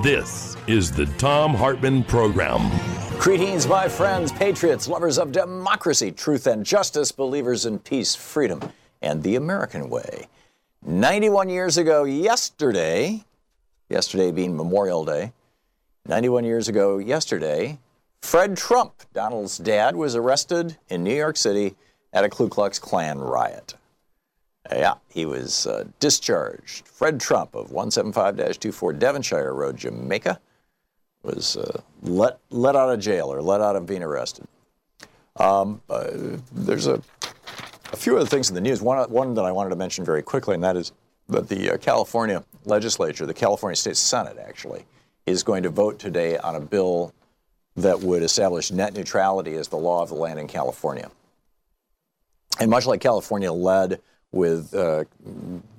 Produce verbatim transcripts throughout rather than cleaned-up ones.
This is the Tom Hartman Program. Greetings, my friends, patriots, lovers of democracy, truth and justice, believers in peace, freedom, and the American way. ninety-one years ago yesterday, yesterday being Memorial Day, ninety-one years ago yesterday, Fred Trump, Donald's dad, was arrested in New York City at a Ku Klux Klan riot. Yeah, he was uh, discharged. Fred Trump of one seventy-five twenty-four Devonshire Road, Jamaica, was uh, let let out of jail or let out of being arrested. Um, uh, there's a, a few other things in the news. One one that I wanted to mention very quickly, and that is that the uh, California legislature, the California State Senate, actually, is going to vote today on a bill that would establish net neutrality as the law of the land in California. And much like California led with uh,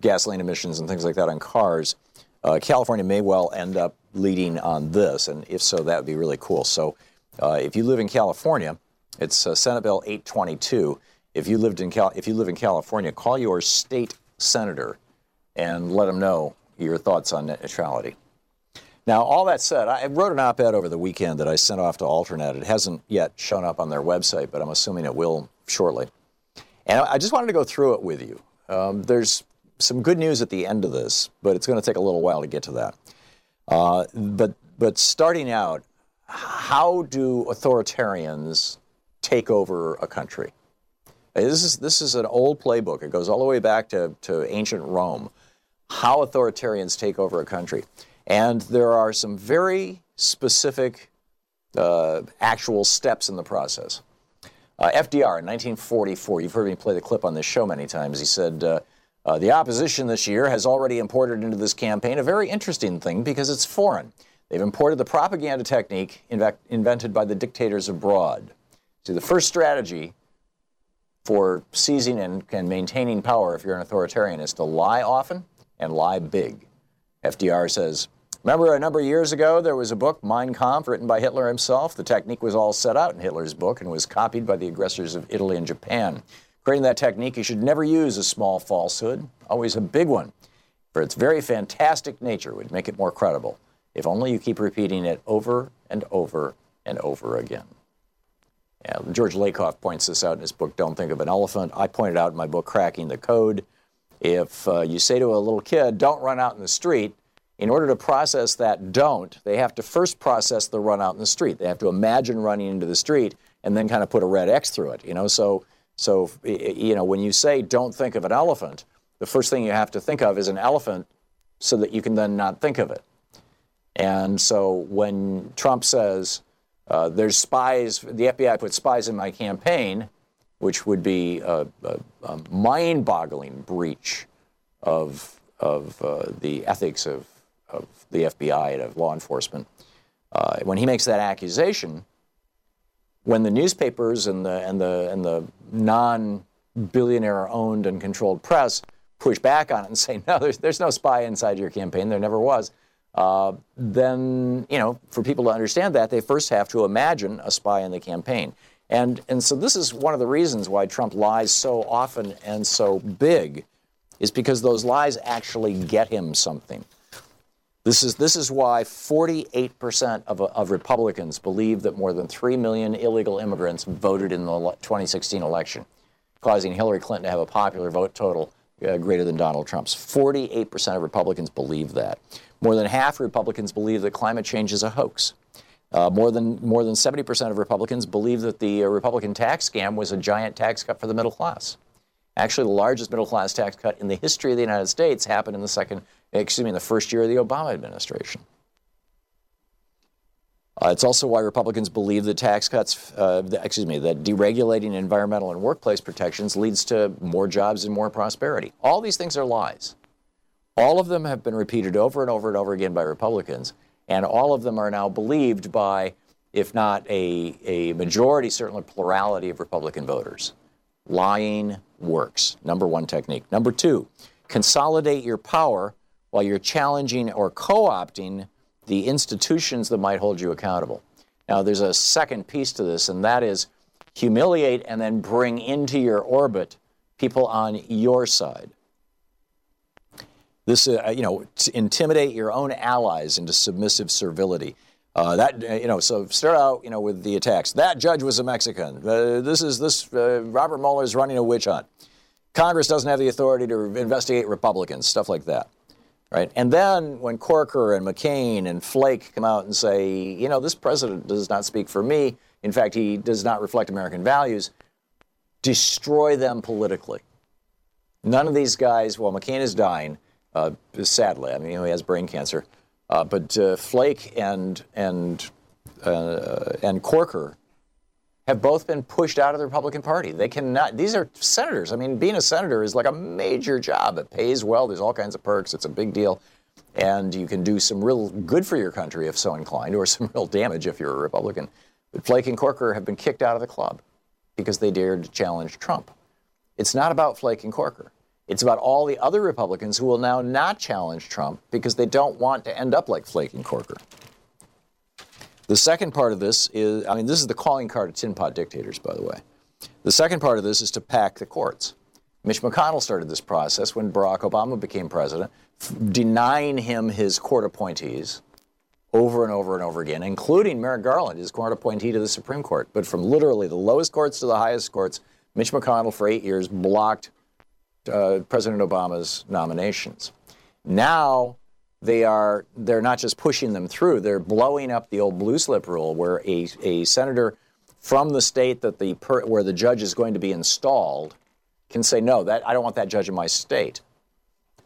gasoline emissions and things like that on cars, uh, California may well end up leading on this, and if so, that would be really cool. So uh, if you live in California, it's uh, Senate Bill eight twenty-two. If you lived in Cal- if you live in California, call your state senator and let them know your thoughts on net neutrality. Now, all that said, I wrote an op-ed over the weekend that I sent off to Alternet. It hasn't yet shown up on their website, but I'm assuming it will shortly. And I just wanted to go through it with you. Um, there's some good news at the end of this, but it's going to take a little while to get to that. Uh, but but starting out, how do authoritarians take over a country? This is this is an old playbook. It goes all the way back to, to ancient Rome. How authoritarians take over a country. And there are some very specific uh, actual steps in the process. Uh, F D R in nineteen forty-four, you've heard me play the clip on this show many times, he said, uh, uh, the opposition this year has already imported into this campaign a very interesting thing because it's foreign. They've imported the propaganda technique inve- invented by the dictators abroad. See, the first strategy for seizing and, and maintaining power if you're an authoritarian is to lie often and lie big. F D R says, remember a number of years ago, there was a book, Mein Kampf, written by Hitler himself. The technique was all set out in Hitler's book and was copied by the aggressors of Italy and Japan. Creating that technique, you should never use a small falsehood, always a big one. For its very fantastic nature would make it more credible, if only you keep repeating it over and over and over again. Yeah, George Lakoff points this out in his book, Don't Think of an Elephant. I pointed out in my book, Cracking the Code. If uh, you say to a little kid, don't run out in the street, in order to process that don't, they have to first process the run out in the street. They have to imagine running into the street and then kind of put a red X through it, you know? So, so you know, when you say don't think of an elephant, the first thing you have to think of is an elephant so that you can then not think of it. And so when Trump says uh, there's spies, the F B I put spies in my campaign, which would be a, a, a mind-boggling breach of, of uh, the ethics of of the F B I and of law enforcement. Uh, when he makes that accusation, when the newspapers and the and the and the non-billionaire-owned and controlled press push back on it and say, no, there's there's no spy inside your campaign, there never was, uh, then, you know, for people to understand that, they first have to imagine a spy in the campaign. And and so this is one of the reasons why Trump lies so often and so big, is because those lies actually get him something. This is this is why forty-eight percent of, of Republicans believe that more than three million illegal immigrants voted in the twenty sixteen election. causing Hillary Clinton to have a popular vote total uh, greater than Donald Trump's. forty-eight percent of Republicans believe that. More than half Republicans believe that climate change is a hoax. Uh, more than more than seventy percent of Republicans believe that the uh, Republican tax scam was a giant tax cut for the middle class. Actually, the largest middle class tax cut in the history of the United States happened in the second, excuse me, in the first year of the Obama administration. Uh, it's also why Republicans believe that tax cuts, uh, the, excuse me, that deregulating environmental and workplace protections leads to more jobs and more prosperity. All these things are lies. All of them have been repeated over and over and over again by Republicans, and all of them are now believed by, if not a, a majority, certainly plurality of Republican voters. Lying works, number one technique. Number two, consolidate your power while you're challenging or co-opting the institutions that might hold you accountable. Now, there's a second piece to this, and that is humiliate and then bring into your orbit people on your side. This, uh, you know, to intimidate your own allies into submissive servility. Uh, that, you know, so start out, you know, with the attacks. That judge was a Mexican. Uh, this is this uh, Robert Mueller's running a witch hunt. Congress doesn't have the authority to investigate Republicans, stuff like that, right? And then when Corker and McCain and Flake come out and say, you know, this president does not speak for me. In fact, he does not reflect American values. Destroy them politically. None of these guys, well, McCain is dying. Uh, sadly, I mean, he has brain cancer. Uh, but uh, Flake and and uh, and Corker have both been pushed out of the Republican Party. They cannot. These are senators. I mean, being a senator is like a major job. It pays well. There's all kinds of perks. It's a big deal, and you can do some real good for your country if so inclined, or some real damage if you're a Republican. But Flake and Corker have been kicked out of the club because they dared to challenge Trump. It's not about Flake and Corker. It's about all the other Republicans who will now not challenge Trump because they don't want to end up like Flake and Corker. The second part of this is, I mean, this is the calling card of tin pot dictators, by the way. The second part of this is to pack the courts. Mitch McConnell started this process when Barack Obama became president, denying him his court appointees over and over and over again, including Merrick Garland, his court appointee to the Supreme Court. But from literally the lowest courts to the highest courts, Mitch McConnell for eight years blocked Uh, President Obama's nominations. Now they are, they're not just pushing them through, they're blowing up the old blue slip rule where a, a senator from the state that the per, where the judge is going to be installed can say, no, that I don't want that judge in my state.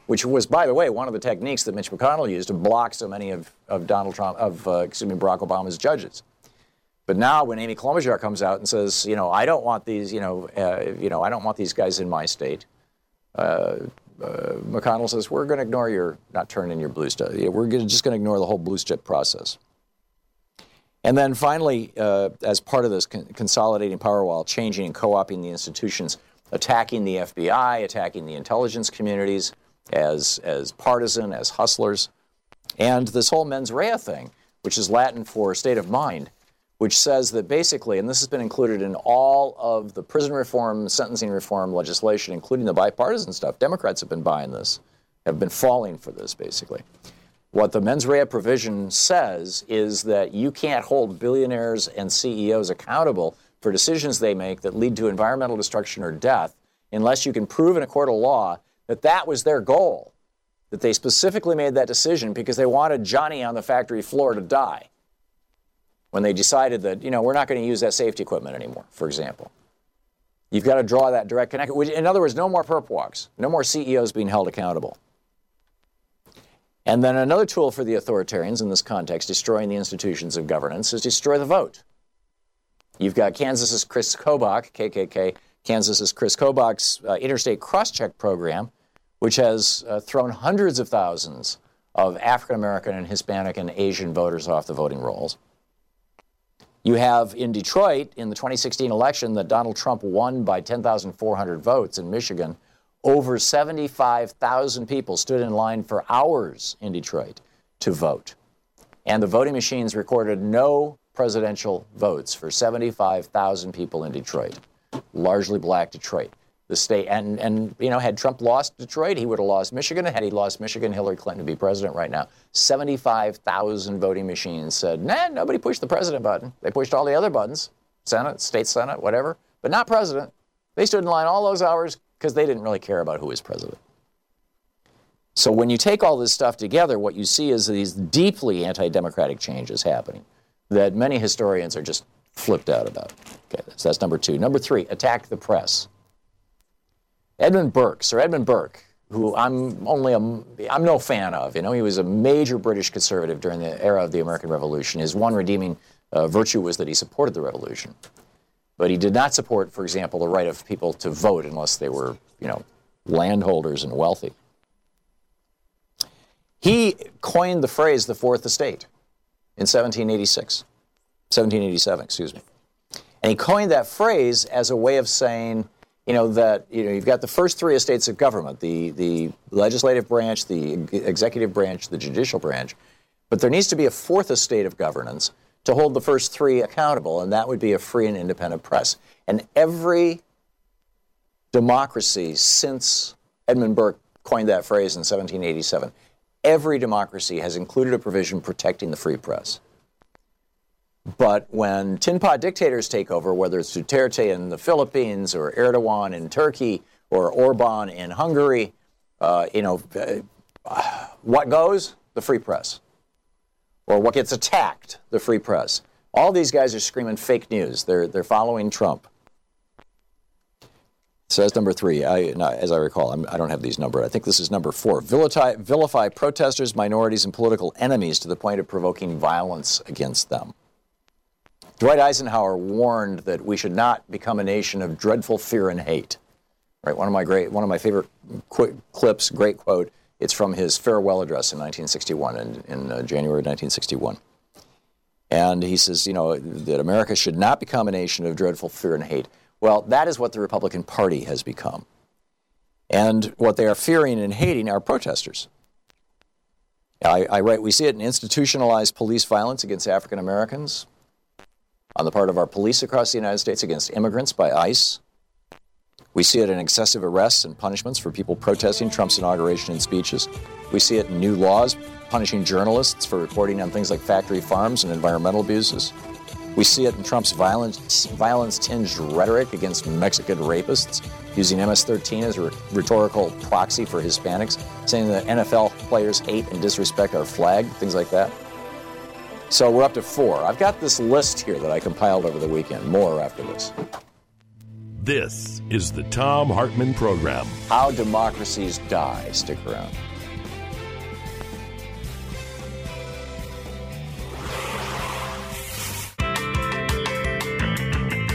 Which was, by the way, one of the techniques that Mitch McConnell used to block so many of, of Donald Trump, of, uh, excuse me, Barack Obama's judges. But now when Amy Klobuchar comes out and says, you know, I don't want these, you know, uh, you know, I don't want these guys in my state, Uh, uh, McConnell says, we're going to ignore your, not turn in your blue stuff. We're gonna, just going to ignore the whole blue strip process. And then finally, uh, as part of this, con- consolidating power while changing and co-opting the institutions, attacking the F B I, attacking the intelligence communities as, as partisan, as hustlers, and this whole mens rea thing, which is Latin for state of mind, which says that basically, and this has been included in all of the prison reform, sentencing reform legislation, including the bipartisan stuff. Democrats have been buying this, have been falling for this, basically. What the mens rea provision says is that you can't hold billionaires and C E Os accountable for decisions they make that lead to environmental destruction or death unless you can prove in a court of law that that was their goal, that they specifically made that decision because they wanted Johnny on the factory floor to die. When they decided that, you know, we're not going to use that safety equipment anymore, for example. You've got to draw that direct connection. In other words, no more perp walks, no more C E Os being held accountable. And then another tool for the authoritarians in this context, destroying the institutions of governance, is destroy the vote. You've got Kansas's Chris Kobach, K K K, Kansas's Chris Kobach's uh, interstate cross-check program, which has uh, thrown hundreds of thousands of African-American and Hispanic and Asian voters off the voting rolls. You have in Detroit, in the twenty sixteen election, that Donald Trump won by ten thousand four hundred votes in Michigan. Over seventy-five thousand people stood in line for hours in Detroit to vote. And the voting machines recorded no presidential votes for seventy-five thousand people in Detroit, largely black Detroit. The state, and, and you know, had Trump lost Detroit, he would have lost Michigan. Had he lost Michigan, Hillary Clinton would be president right now. seventy-five thousand voting machines said, nah, nobody pushed the president button. They pushed all the other buttons, Senate, state Senate, whatever, but not president. They stood in line all those hours because they didn't really care about who was president. So when you take all this stuff together, what you see is these deeply anti-democratic changes happening that many historians are just flipped out about. Okay, so that's number two. Number three, attack the press. Edmund Burke, Sir Edmund Burke, who I'm only a, I'm no fan of, you know, he was a major British conservative during the era of the American Revolution. His one redeeming uh, virtue was that he supported the revolution. But he did not support, for example, the right of people to vote unless they were, you know, landholders and wealthy. He coined the phrase the fourth estate in seventeen eighty-six, seventeen eighty-seven, excuse me. And he coined that phrase as a way of saying, you know, that, you know, you've got the first three estates of government, the, the legislative branch, the executive branch, the judicial branch, but there needs to be a fourth estate of governance to hold the first three accountable, and that would be a free and independent press. And every democracy since Edmund Burke coined that phrase in seventeen eighty-seven, every democracy has included a provision protecting the free press. But when tin pot dictators take over, whether it's Duterte in the Philippines or Erdogan in Turkey or Orban in Hungary, uh, you know, uh, what goes? The free press. Or what gets attacked? The free press. All these guys are screaming fake news. They're they're following Trump. So that's number three. I, no, as I recall, I'm, I don't have these numbered. I think this is number four. Vilify, vilify protesters, minorities, and political enemies to the point of provoking violence against them. Dwight Eisenhower warned that we should not become a nation of dreadful fear and hate. Right, one of my great, one of my favorite quick clips, great quote. It's from his farewell address in nineteen sixty-one, in, in uh, January of nineteen sixty-one. And he says, you know, that America should not become a nation of dreadful fear and hate. Well, that is what the Republican Party has become. And what they are fearing and hating are protesters. I, I write, we see it in institutionalized police violence against African Americans, on the part of our police across the United States against immigrants by ICE. We see it in excessive arrests and punishments for people protesting Trump's inauguration and speeches. We see it in new laws punishing journalists for reporting on things like factory farms and environmental abuses. We see it in Trump's violence, violence-tinged rhetoric against Mexican rapists, using M S thirteen as a rhetorical proxy for Hispanics, saying that N F L players hate and disrespect our flag, things like that. So we're up to four. I've got this list here that I compiled over the weekend. More after this. This is the Tom Hartman Program. How Democracies Die. Stick around.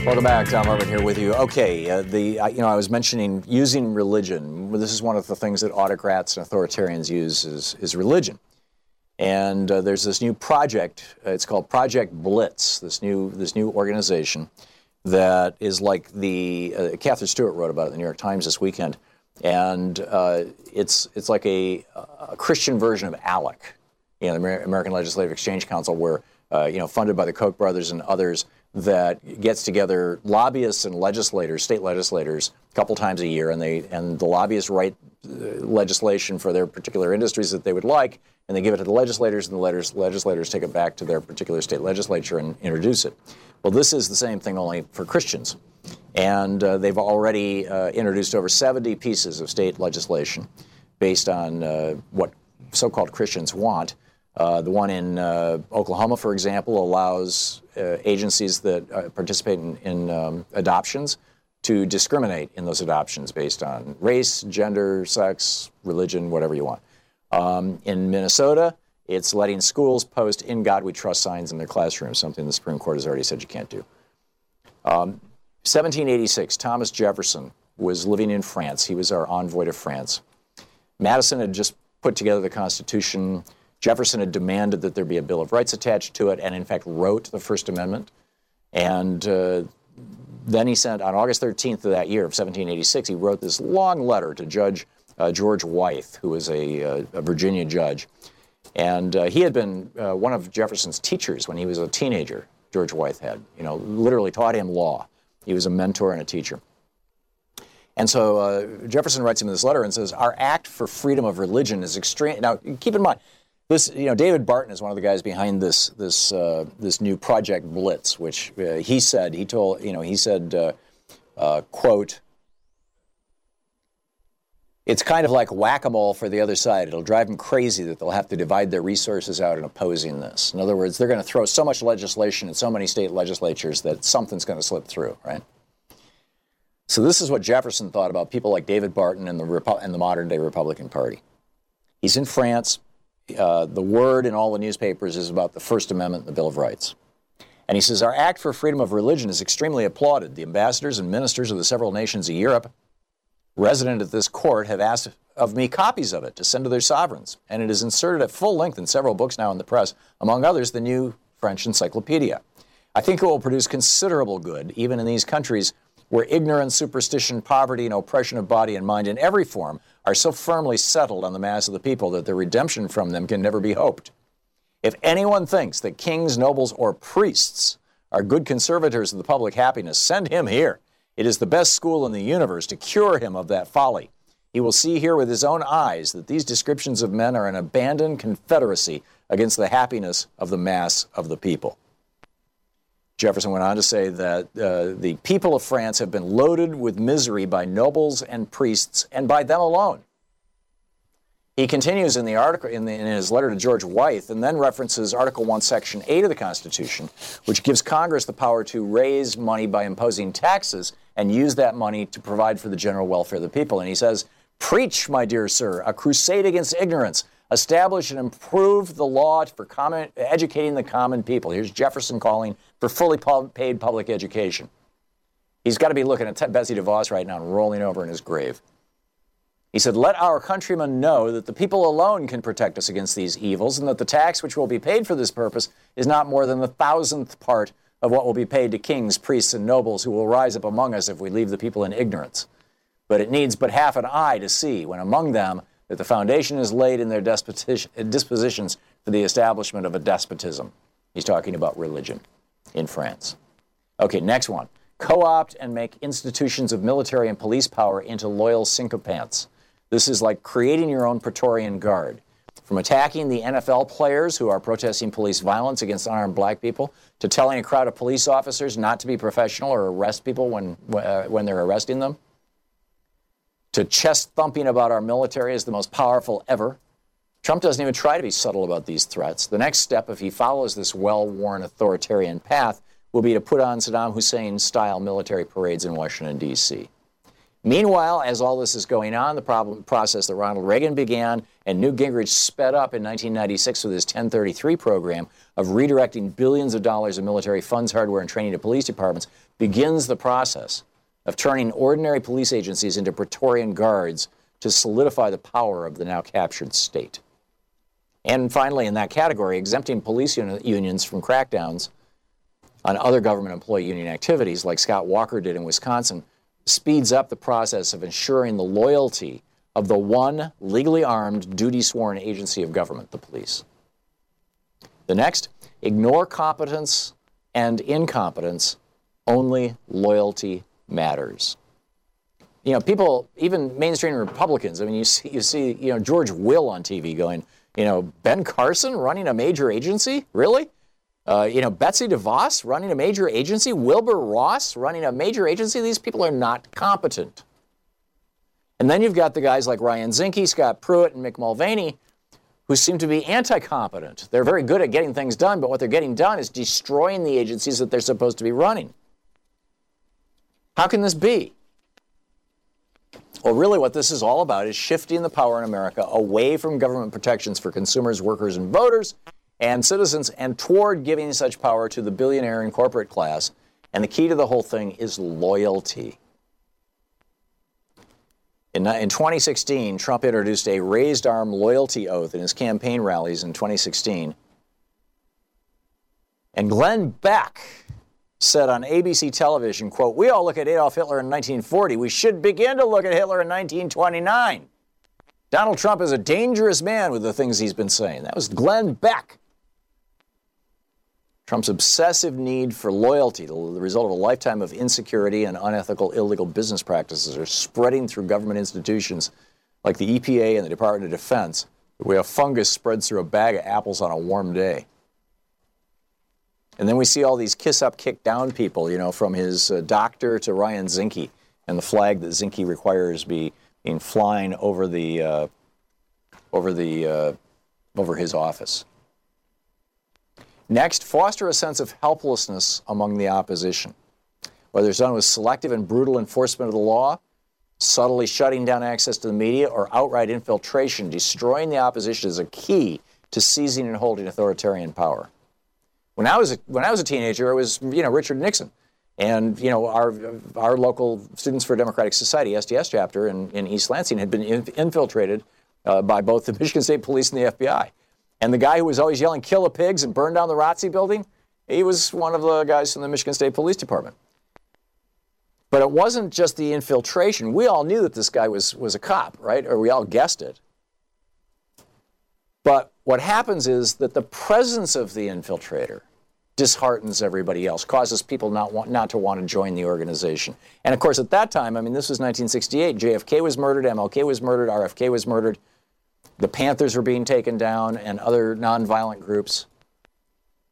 Welcome back. Tom Hartman here with you. Okay, uh, the uh, you know, I was mentioning using religion. This is one of the things that autocrats and authoritarians use is, is religion. And uh, there's this new project, uh, it's called Project Blitz, this new this new organization that is like the, uh, Catherine Stewart wrote about it in the New York Times this weekend, and uh, it's it's like a, a Christian version of ALEC, you know, the American Legislative Exchange Council, where, uh, you know, funded by the Koch brothers and others, that gets together lobbyists and legislators, state legislators, a couple times a year, and they and the lobbyists write legislation for their particular industries that they would like, and they give it to the legislators, and the letters, legislators take it back to their particular state legislature and introduce it. Well, this is the same thing, only for Christians. And uh, they've already uh, introduced over seventy pieces of state legislation based on uh, what so-called Christians want. Uh, the one in uh, Oklahoma, for example, allows uh, agencies that uh, participate in, in um, adoptions to discriminate in those adoptions based on race, gender, sex, religion, whatever you want. Um, in Minnesota, it's letting schools post "In God We Trust" signs in their classrooms, something the Supreme Court has already said you can't do. Um, seventeen eighty-six, Thomas Jefferson was living in France. He was our envoy to France. Madison had just put together the Constitution. Jefferson had demanded that there be a Bill of Rights attached to it, and in fact wrote the First Amendment. And uh, then he sent, on August thirteenth of that year, of seventeen eighty-six, he wrote this long letter to Judge uh, George Wythe, who was a, uh, a Virginia judge. And uh, he had been uh, one of Jefferson's teachers when he was a teenager, George Wythe had, you know, literally taught him law. He was a mentor and a teacher. And so uh, Jefferson writes him this letter and says, "Our act for freedom of religion is extreme." Now, keep in mind, this, you know, David Barton is one of the guys behind this this uh, this new Project Blitz, which uh, he said he told you know he said uh, uh, quote it's kind of like whack-a-mole for the other side. It'll drive them crazy that they'll have to divide their resources out in opposing this. In other words, they're going to throw so much legislation at so many state legislatures that something's going to slip through, right? So this is what Jefferson thought about people like David Barton and the, Repo- and the modern-day Republican Party. He's in France. Uh, the word in all the newspapers is about the First Amendment and the Bill of Rights. And he says, our act for freedom of religion is extremely applauded. The ambassadors and ministers of the several nations of Europe resident at this court have asked of me copies of it to send to their sovereigns. And it is inserted at full length in several books now in the press, among others, the New French Encyclopedia. I think it will produce considerable good, even in these countries where ignorance, superstition, poverty, and oppression of body and mind in every form are so firmly settled on the mass of the people that their redemption from them can never be hoped. If anyone thinks that kings, nobles, or priests are good conservators of the public happiness, send him here. It is the best school in the universe to cure him of that folly. He will see here with his own eyes that these descriptions of men are an abandoned confederacy against the happiness of the mass of the people. Jefferson went on to say that uh, the people of France have been loaded with misery by nobles and priests, and by them alone. He continues in the article in, the, in his letter to George Wythe, and then references Article one, Section eight of the Constitution, which gives Congress the power to raise money by imposing taxes and use that money to provide for the general welfare of the people. And he says, "Preach, my dear sir, a crusade against ignorance. Establish and improve the law for common, educating the common people." Here's Jefferson calling for fully pu- paid public education. He's got to be looking at T- Betsy DeVos right now and rolling over in his grave. He said, let our countrymen know that the people alone can protect us against these evils, and that the tax which will be paid for this purpose is not more than the thousandth part of what will be paid to kings, priests, and nobles who will rise up among us if we leave the people in ignorance. But it needs but half an eye to see when among them that the foundation is laid in their dispositions for the establishment of a despotism. He's talking about religion in France. Okay, next one. Co-opt and make institutions of military and police power into loyal sycophants. This is like creating your own Praetorian Guard. From attacking the N F L players who are protesting police violence against unarmed black people, to telling a crowd of police officers not to be professional or arrest people when, uh, when they're arresting them, to chest-thumping about our military as the most powerful ever. Trump doesn't even try to be subtle about these threats. The next step, if he follows this well-worn authoritarian path, will be to put on Saddam Hussein-style military parades in Washington, D C. Meanwhile, as all this is going on, the problem, process that Ronald Reagan began and Newt Gingrich sped up in nineteen ninety-six with his ten thirty-three program of redirecting billions of dollars of military funds, hardware, and training to police departments begins the process of turning ordinary police agencies into Praetorian Guards to solidify the power of the now captured state. And finally, in that category, exempting police uni- unions from crackdowns on other government employee union activities, like Scott Walker did in Wisconsin, speeds up the process of ensuring the loyalty of the one legally armed, duty-sworn agency of government, the police. The next, ignore competence and incompetence, only loyalty matters. You know, people, even mainstream Republicans, I mean, you see, you see, you know, George Will on T V going, you know, Ben Carson running a major agency? Really? Uh, you know, Betsy DeVos running a major agency? Wilbur Ross running a major agency? These people are not competent. And then you've got the guys like Ryan Zinke, Scott Pruitt, and Mick Mulvaney, who seem to be anti-competent. They're very good at getting things done, but what they're getting done is destroying the agencies that they're supposed to be running. How can this be? Well, really what this is all about is shifting the power in America away from government protections for consumers, workers, and voters, and citizens, and toward giving such power to the billionaire and corporate class. And the key to the whole thing is loyalty. In, in twenty sixteen, Trump introduced a raised-arm loyalty oath in his campaign rallies in twenty sixteen. And Glenn Beck said on A B C television, quote, "We all look at Adolf Hitler in nineteen forty. We should begin to look at Hitler in nineteen twenty-nine. Donald Trump is a dangerous man with the things he's been saying." That was Glenn Beck. Trump's obsessive need for loyalty, the result of a lifetime of insecurity and unethical, illegal business practices, are spreading through government institutions like the E P A and the Department of Defense, the way a fungus spreads through a bag of apples on a warm day. And then we see all these kiss-up, kick-down people, you know, from his uh, doctor to Ryan Zinke, and the flag that Zinke requires be, in flying over the uh, over the uh, over his office. Next, foster a sense of helplessness among the opposition. Whether it's done with selective and brutal enforcement of the law, subtly shutting down access to the media, or outright infiltration, destroying the opposition is a key to seizing and holding authoritarian power. When I was a, when I was a teenager, it was you know Richard Nixon, and you know our our local Students for a Democratic Society (S D S) chapter in, in East Lansing had been in, infiltrated uh, by both the Michigan State Police and the F B I. And the guy who was always yelling "kill the pigs" and burn down the R O T C building, he was one of the guys from the Michigan State Police Department. But it wasn't just the infiltration. We all knew that this guy was, was a cop, right? Or we all guessed it. But what happens is that the presence of the infiltrator disheartens everybody else, causes people not want, not to want to join the organization. And of course, at that time, I mean, this was nineteen sixty-eight. J F K was murdered, M L K was murdered, R F K was murdered. The Panthers were being taken down and other nonviolent groups.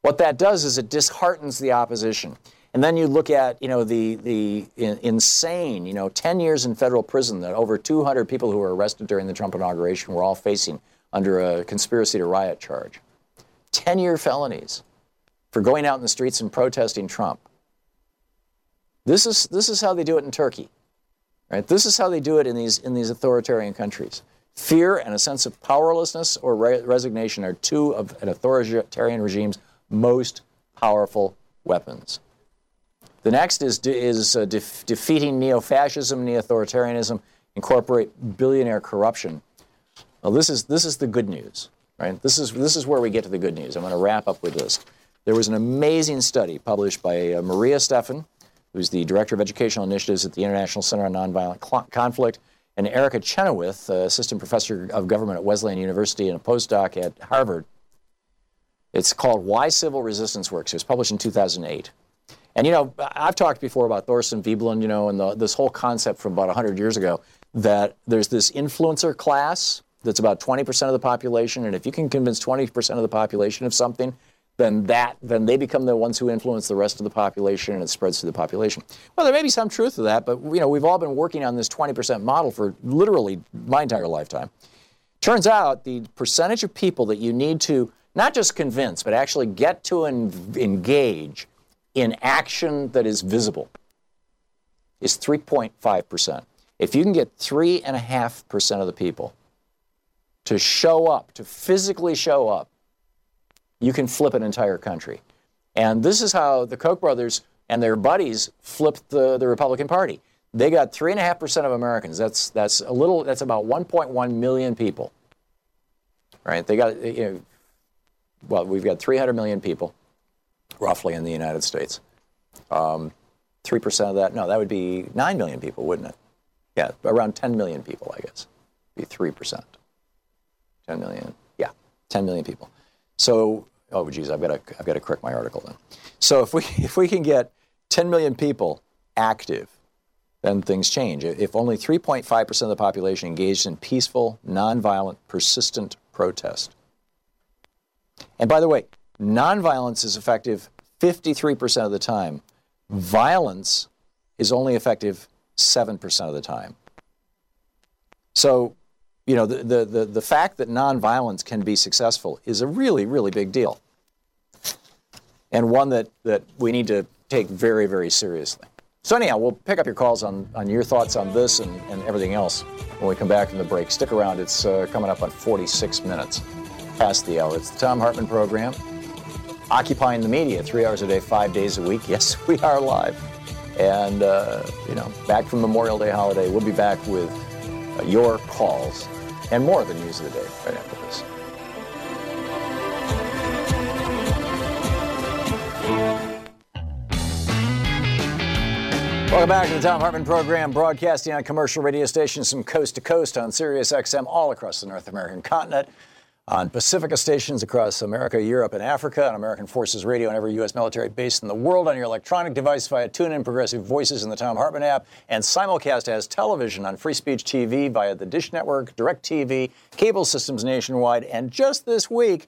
What that does is it disheartens the opposition. And then you look at, you know, the the insane, you know, ten years in federal prison that over two hundred people who were arrested during the Trump inauguration were all facing under a conspiracy to riot charge. ten-year felonies for going out in the streets and protesting Trump. This is this is how they do it in Turkey, right? This is how they do it in these in these authoritarian countries. Fear and a sense of powerlessness or re- resignation are two of an authoritarian regime's most powerful weapons. The next is, de- is uh, de- defeating neo-fascism, neo-authoritarianism, incorporate billionaire corruption. Now, this is this is the good news, right? This is this is where we get to the good news. I'm going to wrap up with this. There was an amazing study published by uh, Maria Stephan, who's the director of educational initiatives at the International Center on Nonviolent Cl- Conflict, and Erica Chenoweth, uh, assistant professor of government at Wesleyan University and a postdoc at Harvard. It's called "Why Civil Resistance Works." It was published in two thousand eight. And, you know, I've talked before about Thorsten Veblen, you know, and the, this whole concept from about one hundred years ago that there's this influencer class that's about twenty percent of the population, and if you can convince twenty percent of the population of something, then that, then they become the ones who influence the rest of the population, and it spreads through the population. Well, there may be some truth to that, but, you know, we've all been working on this twenty percent model for literally my entire lifetime. Turns out the percentage of people that you need to not just convince, but actually get to en- engage in action that is visible is three point five percent. If you can get three point five percent of the people to show up, to physically show up, you can flip an entire country. And this is how the Koch brothers and their buddies flipped the, the Republican Party. They got three point five percent of Americans. That's that's a little, that's about one point one million people, right? They got, you know, well, we've got three hundred million people roughly in the United States. Um, three percent of that, no, that would be nine million people, wouldn't it? Yeah, around ten million people, I guess. Be three percent. ten million, yeah, ten million people. So, oh geez, I've got to, I've got to correct my article then. So if we, if we can get ten million people active, then things change. If only three point five percent of the population engaged in peaceful, nonviolent, persistent protest. And by the way, nonviolence is effective fifty-three percent of the time. Violence is only effective seven percent of the time. So, you know, the, the, the, the fact that nonviolence can be successful is a really, really big deal. And one that, that we need to take very, very seriously. So anyhow, we'll pick up your calls on, on your thoughts on this and, and everything else when we come back from the break. Stick around. It's uh, coming up on forty-six minutes past the hour. It's the Tom Hartmann Program. Occupying the media, three hours a day, five days a week. Yes, we are live. And, uh, you know, back from Memorial Day holiday. We'll be back with uh, your calls and more of the news of the day right after this. Welcome back to the Tom Hartmann Program, broadcasting on commercial radio stations from coast to coast on Sirius X M all across the North American continent, on Pacifica stations across America, Europe, and Africa, on American Forces Radio and every U S military base in the world, on your electronic device via TuneIn, Progressive Voices, and the Tom Hartmann app, and simulcast as television on Free Speech T V via the Dish Network, DirecTV, cable systems nationwide, and just this week,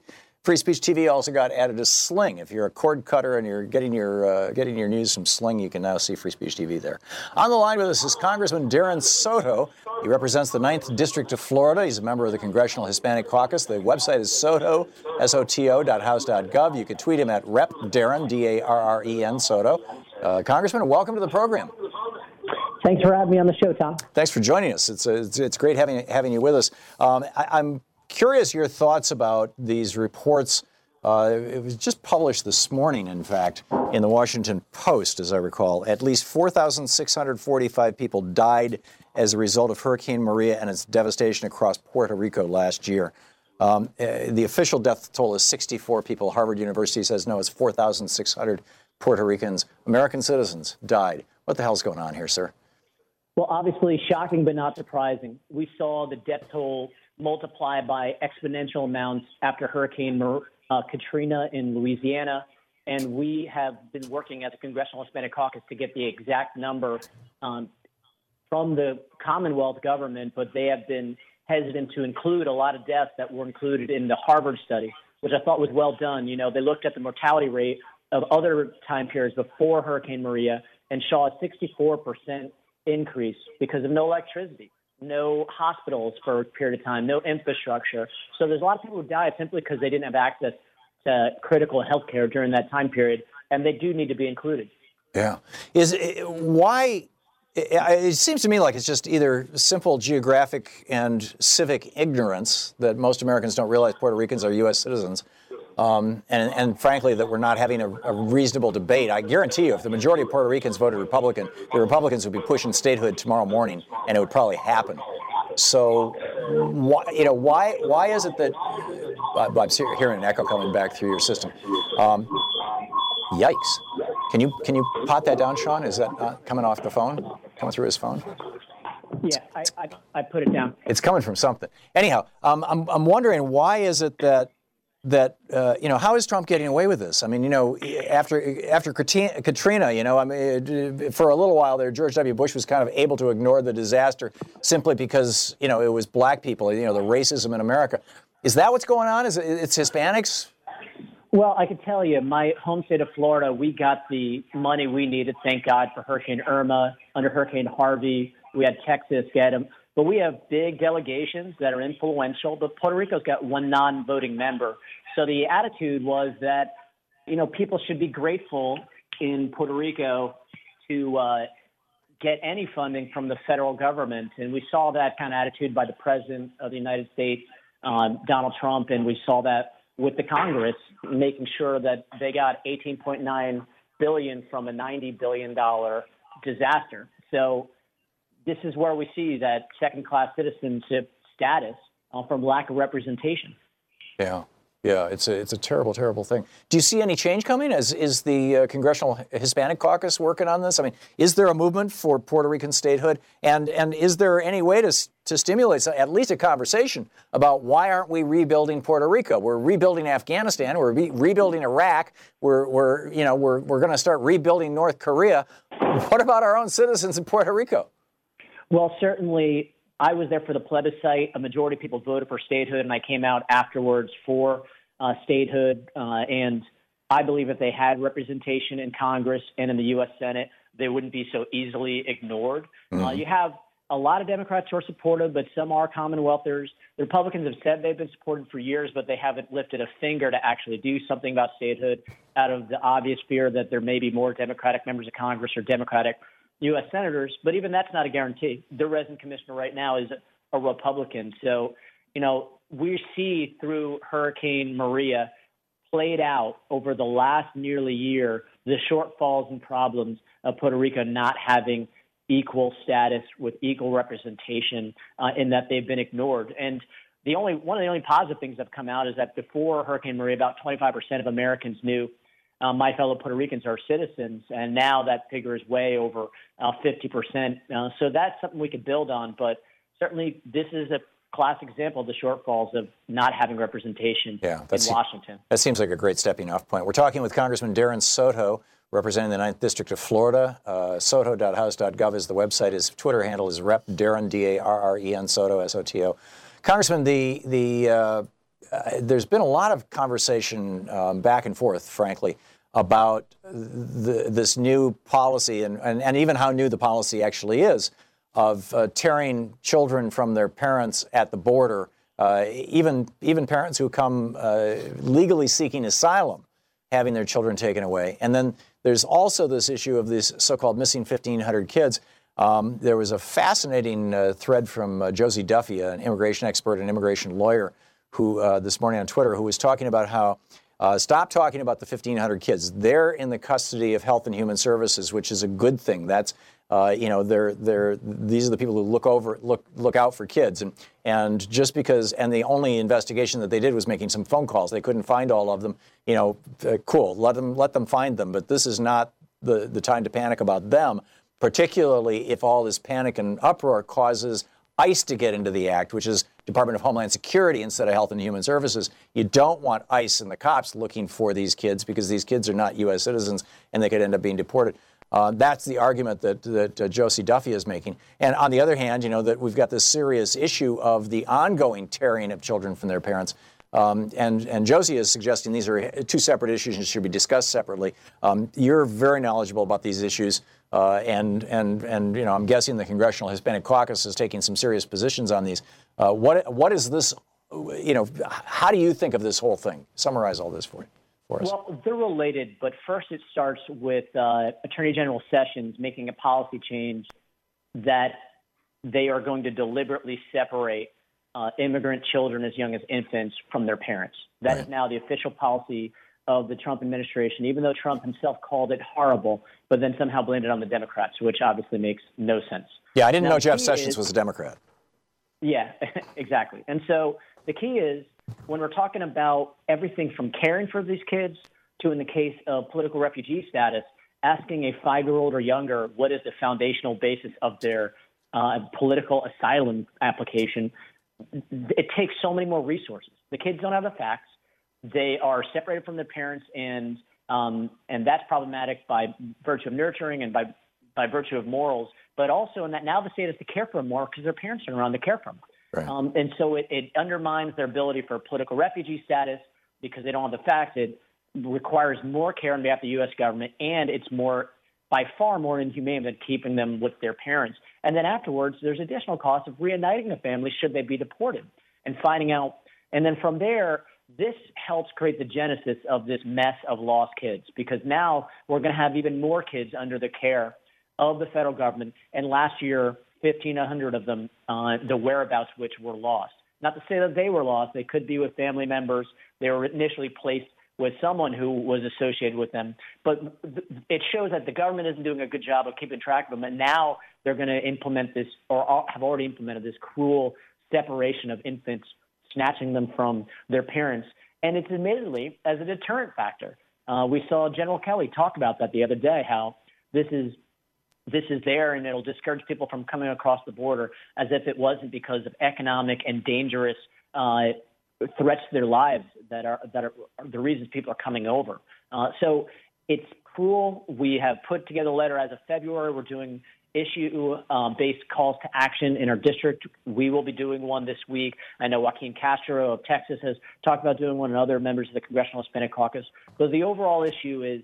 Free Speech T V also got added to Sling. If you're a cord cutter and you're getting your uh, getting your news from Sling, you can now see Free Speech T V there. On the line with us is Congressman Darren Soto. He represents the ninth District of Florida. He's a member of the Congressional Hispanic Caucus. The website is Soto, S O T O, dot house dot gov. You can tweet him at Rep Darren, D A R R E N, Soto. Uh, Congressman, welcome to the program. Thanks for having me on the show, Tom. Thanks for joining us. It's it's, it's great having having you with us. Um, I, I'm curious your thoughts about these reports. Uh, it was just published this morning, in fact, in the Washington Post, as I recall. At least four thousand six hundred forty-five people died as a result of Hurricane Maria and its devastation across Puerto Rico last year. Um, the official death toll is sixty-four people. Harvard University says, no, it's four thousand six hundred Puerto Ricans, American citizens, died. What the hell's going on here, sir? Well, obviously shocking but not surprising. We saw the death toll multiply by exponential amounts after Hurricane Mar- uh, Katrina in Louisiana, and we have been working at the Congressional Hispanic Caucus to get the exact number um, from the Commonwealth government, but they have been hesitant to include a lot of deaths that were included in the Harvard study, which I thought was well done. You know, they looked at the mortality rate of other time periods before Hurricane Maria and saw a sixty-four percent increase because of no electricity, no hospitals for a period of time, no infrastructure. So there's a lot of people who died simply because they didn't have access to critical health care during that time period, and they do need to be included. Yeah. Is why it seems to me like it's just either simple geographic and civic ignorance that most Americans don't realize Puerto Ricans are U S citizens, um, and, and frankly, that we're not having a, a reasonable debate. I guarantee you, if the majority of Puerto Ricans voted Republican, the Republicans would be pushing statehood tomorrow morning, and it would probably happen. So, why, you know, why why is it that I'm hearing an echo coming back through your system? Um, yikes! Can you can you pot that down, Sean? Is that uh, coming off the phone? Coming through his phone? Yeah, I, I, I put it down. It's coming from something. Anyhow, um, I'm I'm wondering why is it that that uh, you know, how is Trump getting away with this? I mean, you know, after after Katrina, you know, I mean, for a little while there, George W. Bush was kind of able to ignore the disaster simply because, you know, it was black people, you know, the racism in America. Is that what's going on? Is it, it's Hispanics? Well, I can tell you, my home state of Florida, we got the money we needed, thank God, for Hurricane Irma. Under Hurricane Harvey, we had Texas get them. But we have big delegations that are influential, but Puerto Rico's got one non-voting member. So the attitude was that, you know, people should be grateful in Puerto Rico to uh, get any funding from the federal government. And we saw that kind of attitude by the President of the United States, um, Donald Trump, and we saw that with the Congress, making sure that they got eighteen point nine billion dollars from a ninety billion dollars disaster. So this is where we see that second-class citizenship status uh, from lack of representation. Yeah, yeah, it's a it's a terrible, terrible thing. Do you see any change coming? Is is the uh, Congressional Hispanic Caucus working on this? I mean, is there a movement for Puerto Rican statehood? And and is there any way to to stimulate at least a conversation about why aren't we rebuilding Puerto Rico? We're rebuilding Afghanistan. We're re- rebuilding Iraq. We're, we're you know, we're, we're going to start rebuilding North Korea. What about our own citizens in Puerto Rico? Well, certainly I was there for the plebiscite. A majority of people voted for statehood, and I came out afterwards for uh, statehood. Uh, and I believe if they had representation in Congress and in the U S. Senate, they wouldn't be so easily ignored. Mm-hmm. Uh, you have a lot of Democrats who are supportive, but some are Commonwealthers. The Republicans have said they've been supported for years, but they haven't lifted a finger to actually do something about statehood out of the obvious fear that there may be more Democratic members of Congress or Democratic U S senators. But even that's not a guarantee. The resident commissioner right now is a Republican. So, you know, we see through Hurricane Maria played out over the last nearly year the shortfalls and problems of Puerto Rico not having equal status with equal representation, uh, in that they've been ignored. And the only one of the only positive things that have come out is that before Hurricane Maria, about twenty-five percent of Americans knew uh, my fellow Puerto Ricans are citizens, and now that figure is way over uh, fifty percent. Uh, so that's something we could build on, but certainly this is a classic example of the shortfalls of not having representation yeah, in Washington. That seems like a great stepping off point. We're talking with Congressman Darren Soto, representing the ninth District of Florida. Uh, soto dot house dot gov is the website. His Twitter handle is Rep Darren, D A R R E N, Soto, S O T O. Congressman, the the uh, uh, there's been a lot of conversation um, back and forth, frankly, about the, this new policy and, and, and even how new the policy actually is of uh, tearing children from their parents at the border. Uh, even even parents who come uh, legally seeking asylum, having their children taken away. And then there's also this issue of these so-called missing fifteen hundred kids. Um, there was a fascinating uh, thread from uh, Josie Duffy, an immigration expert and immigration lawyer, who uh, this morning on Twitter, who was talking about how uh, stop talking about the fifteen hundred kids. They're in the custody of Health and Human Services, which is a good thing. That's Uh, you know, they're they're these are the people who look over look look out for kids, and and just because and the only investigation that they did was making some phone calls. They couldn't find all of them. You know, uh, cool. Let them let them find them. But this is not the the time to panic about them, particularly if all this panic and uproar causes ICE to get into the act, which is Department of Homeland Security instead of Health and Human Services. You don't want ICE and the cops looking for these kids because these kids are not U S citizens and they could end up being deported. Uh, that's the argument that, that uh, Josie Duffy is making. And on the other hand, you know, that we've got this serious issue of the ongoing tearing of children from their parents. Um, and, and Josie is suggesting these are two separate issues and should be discussed separately. Um, you're very knowledgeable about these issues. Uh, and, and, and, you know, I'm guessing the Congressional Hispanic Caucus is taking some serious positions on these. Uh, what, what is this, you know, how do you think of this whole thing? Summarize all this for you. Well, they're related, but first it starts with uh, Attorney General Sessions making a policy change that they are going to deliberately separate uh, immigrant children as young as infants from their parents. That right. is now the official policy of the Trump administration, even though Trump himself called it horrible, but then somehow blamed it on the Democrats, which obviously makes no sense. Yeah, I didn't now, know Jeff Sessions is, was a Democrat. Yeah, exactly. And so the key is, when we're talking about everything from caring for these kids to, in the case of political refugee status, asking a five-year-old or younger what is the foundational basis of their uh, political asylum application, it takes so many more resources. The kids don't have the facts. They are separated from their parents, and um, and that's problematic by virtue of nurturing and by, by virtue of morals, but also in that now the state has to care for them more because their parents are around to care for them. Right. Um, and so it, it undermines their ability for political refugee status because they don't have the facts. It requires more care on behalf of the U S government, and it's more, by far more inhumane than keeping them with their parents. And then afterwards, there's additional costs of reuniting the family should they be deported and finding out. And then from there, this helps create the genesis of this mess of lost kids because now we're going to have even more kids under the care of the federal government. And last year, fifteen hundred of them, uh, the whereabouts which were lost. Not to say that they were lost. They could be with family members. They were initially placed with someone who was associated with them. But th- it shows that the government isn't doing a good job of keeping track of them. And now they're going to implement this or have already implemented this cruel separation of infants, snatching them from their parents. And it's admittedly as a deterrent factor. Uh, we saw General Kelly talk about that the other day, how this is This is there, and it'll discourage people from coming across the border as if it wasn't because of economic and dangerous uh, threats to their lives that are that are the reasons people are coming over. Uh, so it's cruel. We have put together a letter as of February. We're doing issue-based uh, calls to action in our district. We will be doing one this week. I know Joaquin Castro of Texas has talked about doing one, and other members of the Congressional Hispanic Caucus. But the overall issue is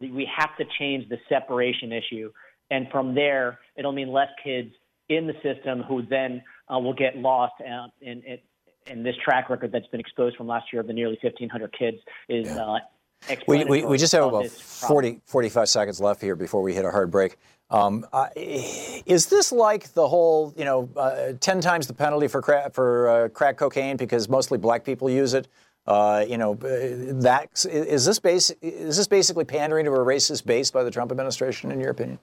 that we have to change the separation issue. And from there, it'll mean less kids in the system who then uh, will get lost. And, and, and this track record that's been exposed from last year of the nearly fifteen hundred kids is yeah. uh, we, we We just have about forty, forty-five seconds left here before we hit a hard break. Um, uh, is this like the whole, you know, uh, ten times the penalty for crack, for uh, crack cocaine because mostly black people use it? Uh, you know, that is this base, is this basically pandering to a racist base by the Trump administration, in your opinion?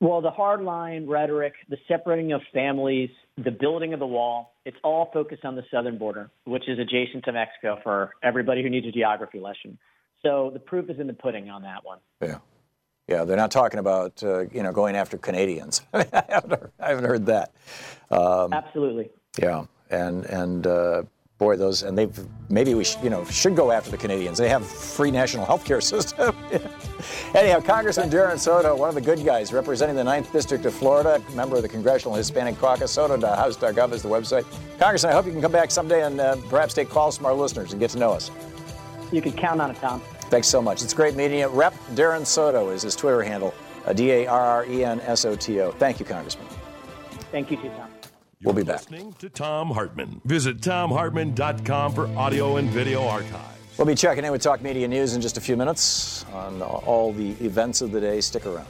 Well, the hardline rhetoric, the separating of families, the building of the wall, it's all focused on the southern border, which is adjacent to Mexico for everybody who needs a geography lesson. So the proof is in the pudding on that one. Yeah. Yeah, they're not talking about, uh, you know, going after Canadians. I haven't heard, I haven't heard that. Um, Absolutely. Yeah. And, and uh, Boy, those, and they've, maybe we, sh- you know, should go after the Canadians. They have free national health care system. Anyhow, Congressman Darren Soto, one of the good guys, representing the ninth District of Florida, member of the Congressional Hispanic Caucus. Soto dot house dot gov is the website. Congressman, I hope you can come back someday and uh, perhaps take calls from our listeners and get to know us. You can count on it, Tom. Thanks so much. It's great meeting you. Rep Darren Soto is his Twitter handle, uh, D A R R E N S O T O. Thank you, Congressman. Thank you, too, Tom. We'll be back. Listening to Tom Hartman. Visit tom hartman dot com for audio and video archives. We'll be checking in with Talk Media News in just a few minutes on all the events of the day. Stick around.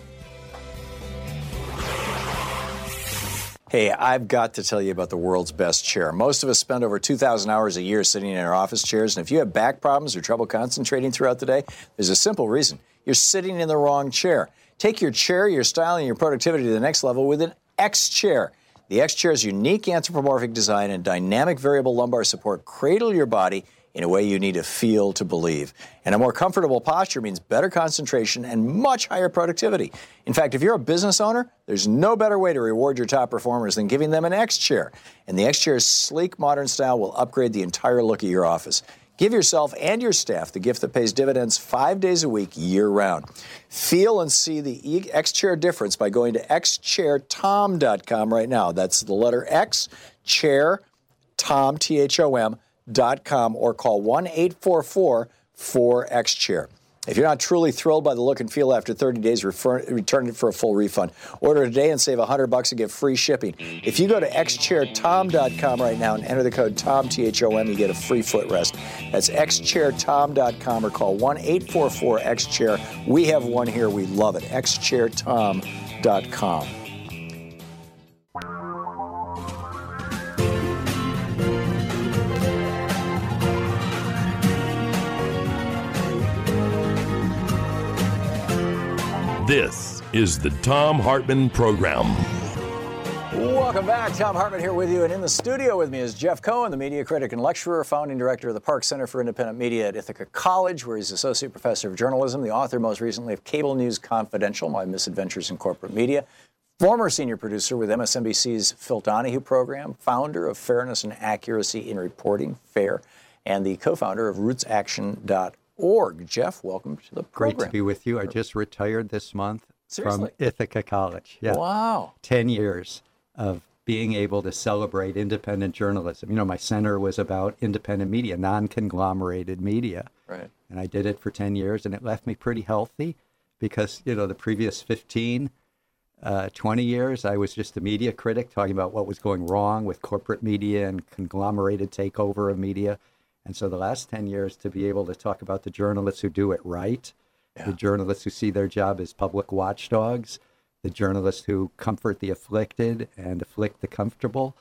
Hey, I've got to tell you about the world's best chair. Most of us spend over two thousand hours a year sitting in our office chairs, and if you have back problems or trouble concentrating throughout the day, there's a simple reason. You're sitting in the wrong chair. Take your chair, your style, and your productivity to the next level with an X chair. The X-Chair's unique anthropomorphic design and dynamic variable lumbar support cradle your body in a way you need to feel to believe. And a more comfortable posture means better concentration and much higher productivity. In fact, if you're a business owner, there's no better way to reward your top performers than giving them an X-Chair. And the X-Chair's sleek, modern style will upgrade the entire look of your office. Give yourself and your staff the gift that pays dividends five days a week, year-round. Feel and see the X-Chair difference by going to x chair tom dot com right now. That's the letter X, chair, Tom, T H O M, dot com, or call one eight four four four X chair. If you're not truly thrilled by the look and feel after thirty days, refer, return it for a full refund. Order today and save one hundred bucks and get free shipping. If you go to x chair tom dot com right now and enter the code TOM, T H O M, you get a free footrest. That's x chair tom dot com or call one eight four four X chair. We have one here. We love it. x chair tom dot com. This is the Tom Hartman Program. Welcome back. Tom Hartman here with you. And in the studio with me is Jeff Cohen, the media critic and lecturer, founding director of the Park Center for Independent Media at Ithaca College, where he's associate professor of journalism, the author most recently of Cable News Confidential, My Misadventures in Corporate Media, former senior producer with M S N B C's Phil Donahue program, founder of Fairness and Accuracy in Reporting, FAIR, and the co-founder of roots action dot org. Org. Jeff, welcome to the program. Great to be with you. I just retired this month. Seriously? From Ithaca College. Yeah. Wow. Ten years of being able to celebrate independent journalism. You know, my center was about independent media, non-conglomerated media. Right. And I did it for ten years, and it left me pretty healthy because, you know, the previous fifteen, twenty years, I was just a media critic talking about what was going wrong with corporate media and conglomerated takeover of media. And so the last ten years, to be able to talk about the journalists who do it right, yeah. the journalists who see their job as public watchdogs, the journalists who comfort the afflicted and afflict the comfortable,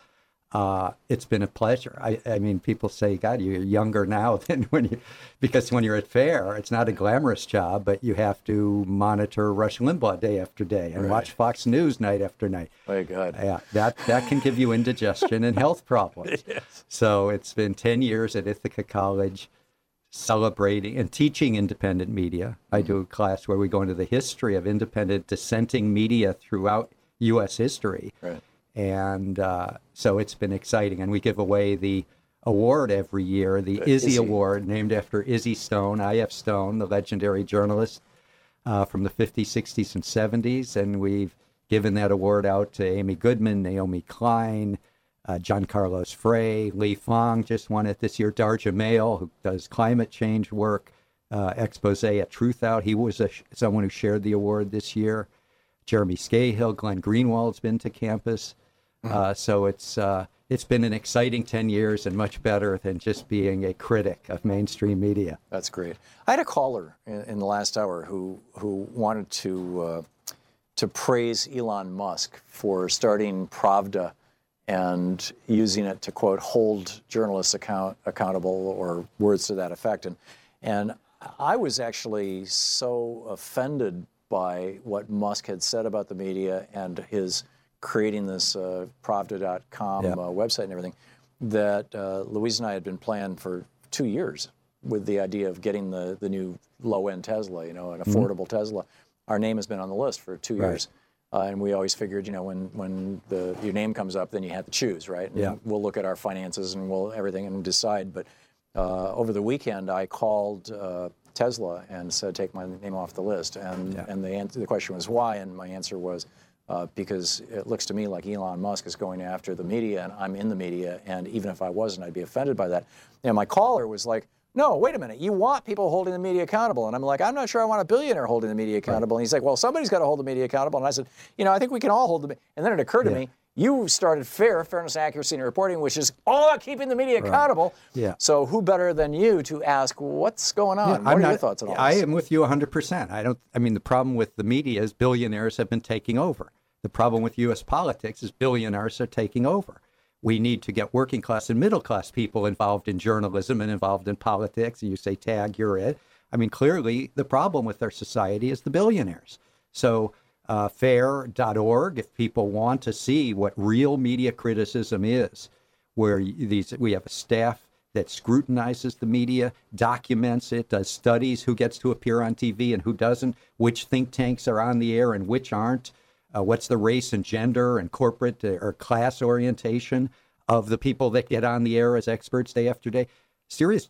uh, it's been a pleasure. I, I mean, people say, God, you're younger now than when you, because when you're at FAIR, it's not a glamorous job, but you have to monitor Rush Limbaugh day after day and right. watch Fox News night after night. My God. Yeah, that, that can give you indigestion and health problems. Yes. So it's been ten years at Ithaca College celebrating and teaching independent media. I do a class where we go into the history of independent dissenting media throughout U S history. Right. And uh, so it's been exciting. And we give away the award every year, the uh, Izzy, Izzy Award, named after Izzy Stone, I F Stone, the legendary journalist uh, from the fifties, sixties, and seventies. And we've given that award out to Amy Goodman, Naomi Klein, uh, Giancarlos Frey, Lee Fong just won it this year, Darja Mail, who does climate change work, uh, expose at Truth Out. He was a, someone who shared the award this year. Jeremy Scahill, Glenn Greenwald's been to campus. Uh, so it's uh, it's been an exciting ten years and much better than just being a critic of mainstream media. That's great. I had a caller in, in the last hour who who wanted to uh, to praise Elon Musk for starting Pravda and using it to, quote, hold journalists account, accountable or words to that effect. And, and I was actually so offended by what Musk had said about the media and his creating this uh, Pravda dot com yeah. uh, website and everything, that uh, Louise and I had been planning for two years with the idea of getting the, the new low-end Tesla, you know, an affordable mm-hmm. Tesla. Our name has been on the list for two right. years. Uh, and we always figured, you know, when when the your name comes up, then you have to choose, right? And yeah. We'll look at our finances and we'll everything and decide. But uh, over the weekend, I called uh, Tesla and said, take my name off the list. And yeah. and the answer, the question was why, and my answer was uh, because it looks to me like Elon Musk is going after the media, and I'm in the media, and even if I wasn't, I'd be offended by that. And my caller was like, no, wait a minute, you want people holding the media accountable. And I'm like, I'm not sure I want a billionaire holding the media accountable. Right. And he's like, well, somebody's got to hold the media accountable. And I said, you know, I think we can all hold the... And then it occurred to yeah. me, you started FAIR, fairness, accuracy, and reporting, which is all about keeping the media right. accountable. Yeah. So who better than you to ask what's going on? Yeah, what I'm are not, your thoughts on all I this? I am with you one hundred percent. I don't... I mean, the problem with the media is billionaires have been taking over. The problem with U S politics is billionaires are taking over. We need to get working class and middle class people involved in journalism and involved in politics. And you say, tag, you're it. I mean, clearly, the problem with our society is the billionaires. So uh, fair dot org, if people want to see what real media criticism is, where these we have a staff that scrutinizes the media, documents it, does studies, who gets to appear on T V and who doesn't, which think tanks are on the air and which aren't. Uh, what's the race and gender and corporate or class orientation of the people that get on the air as experts day after day? Serious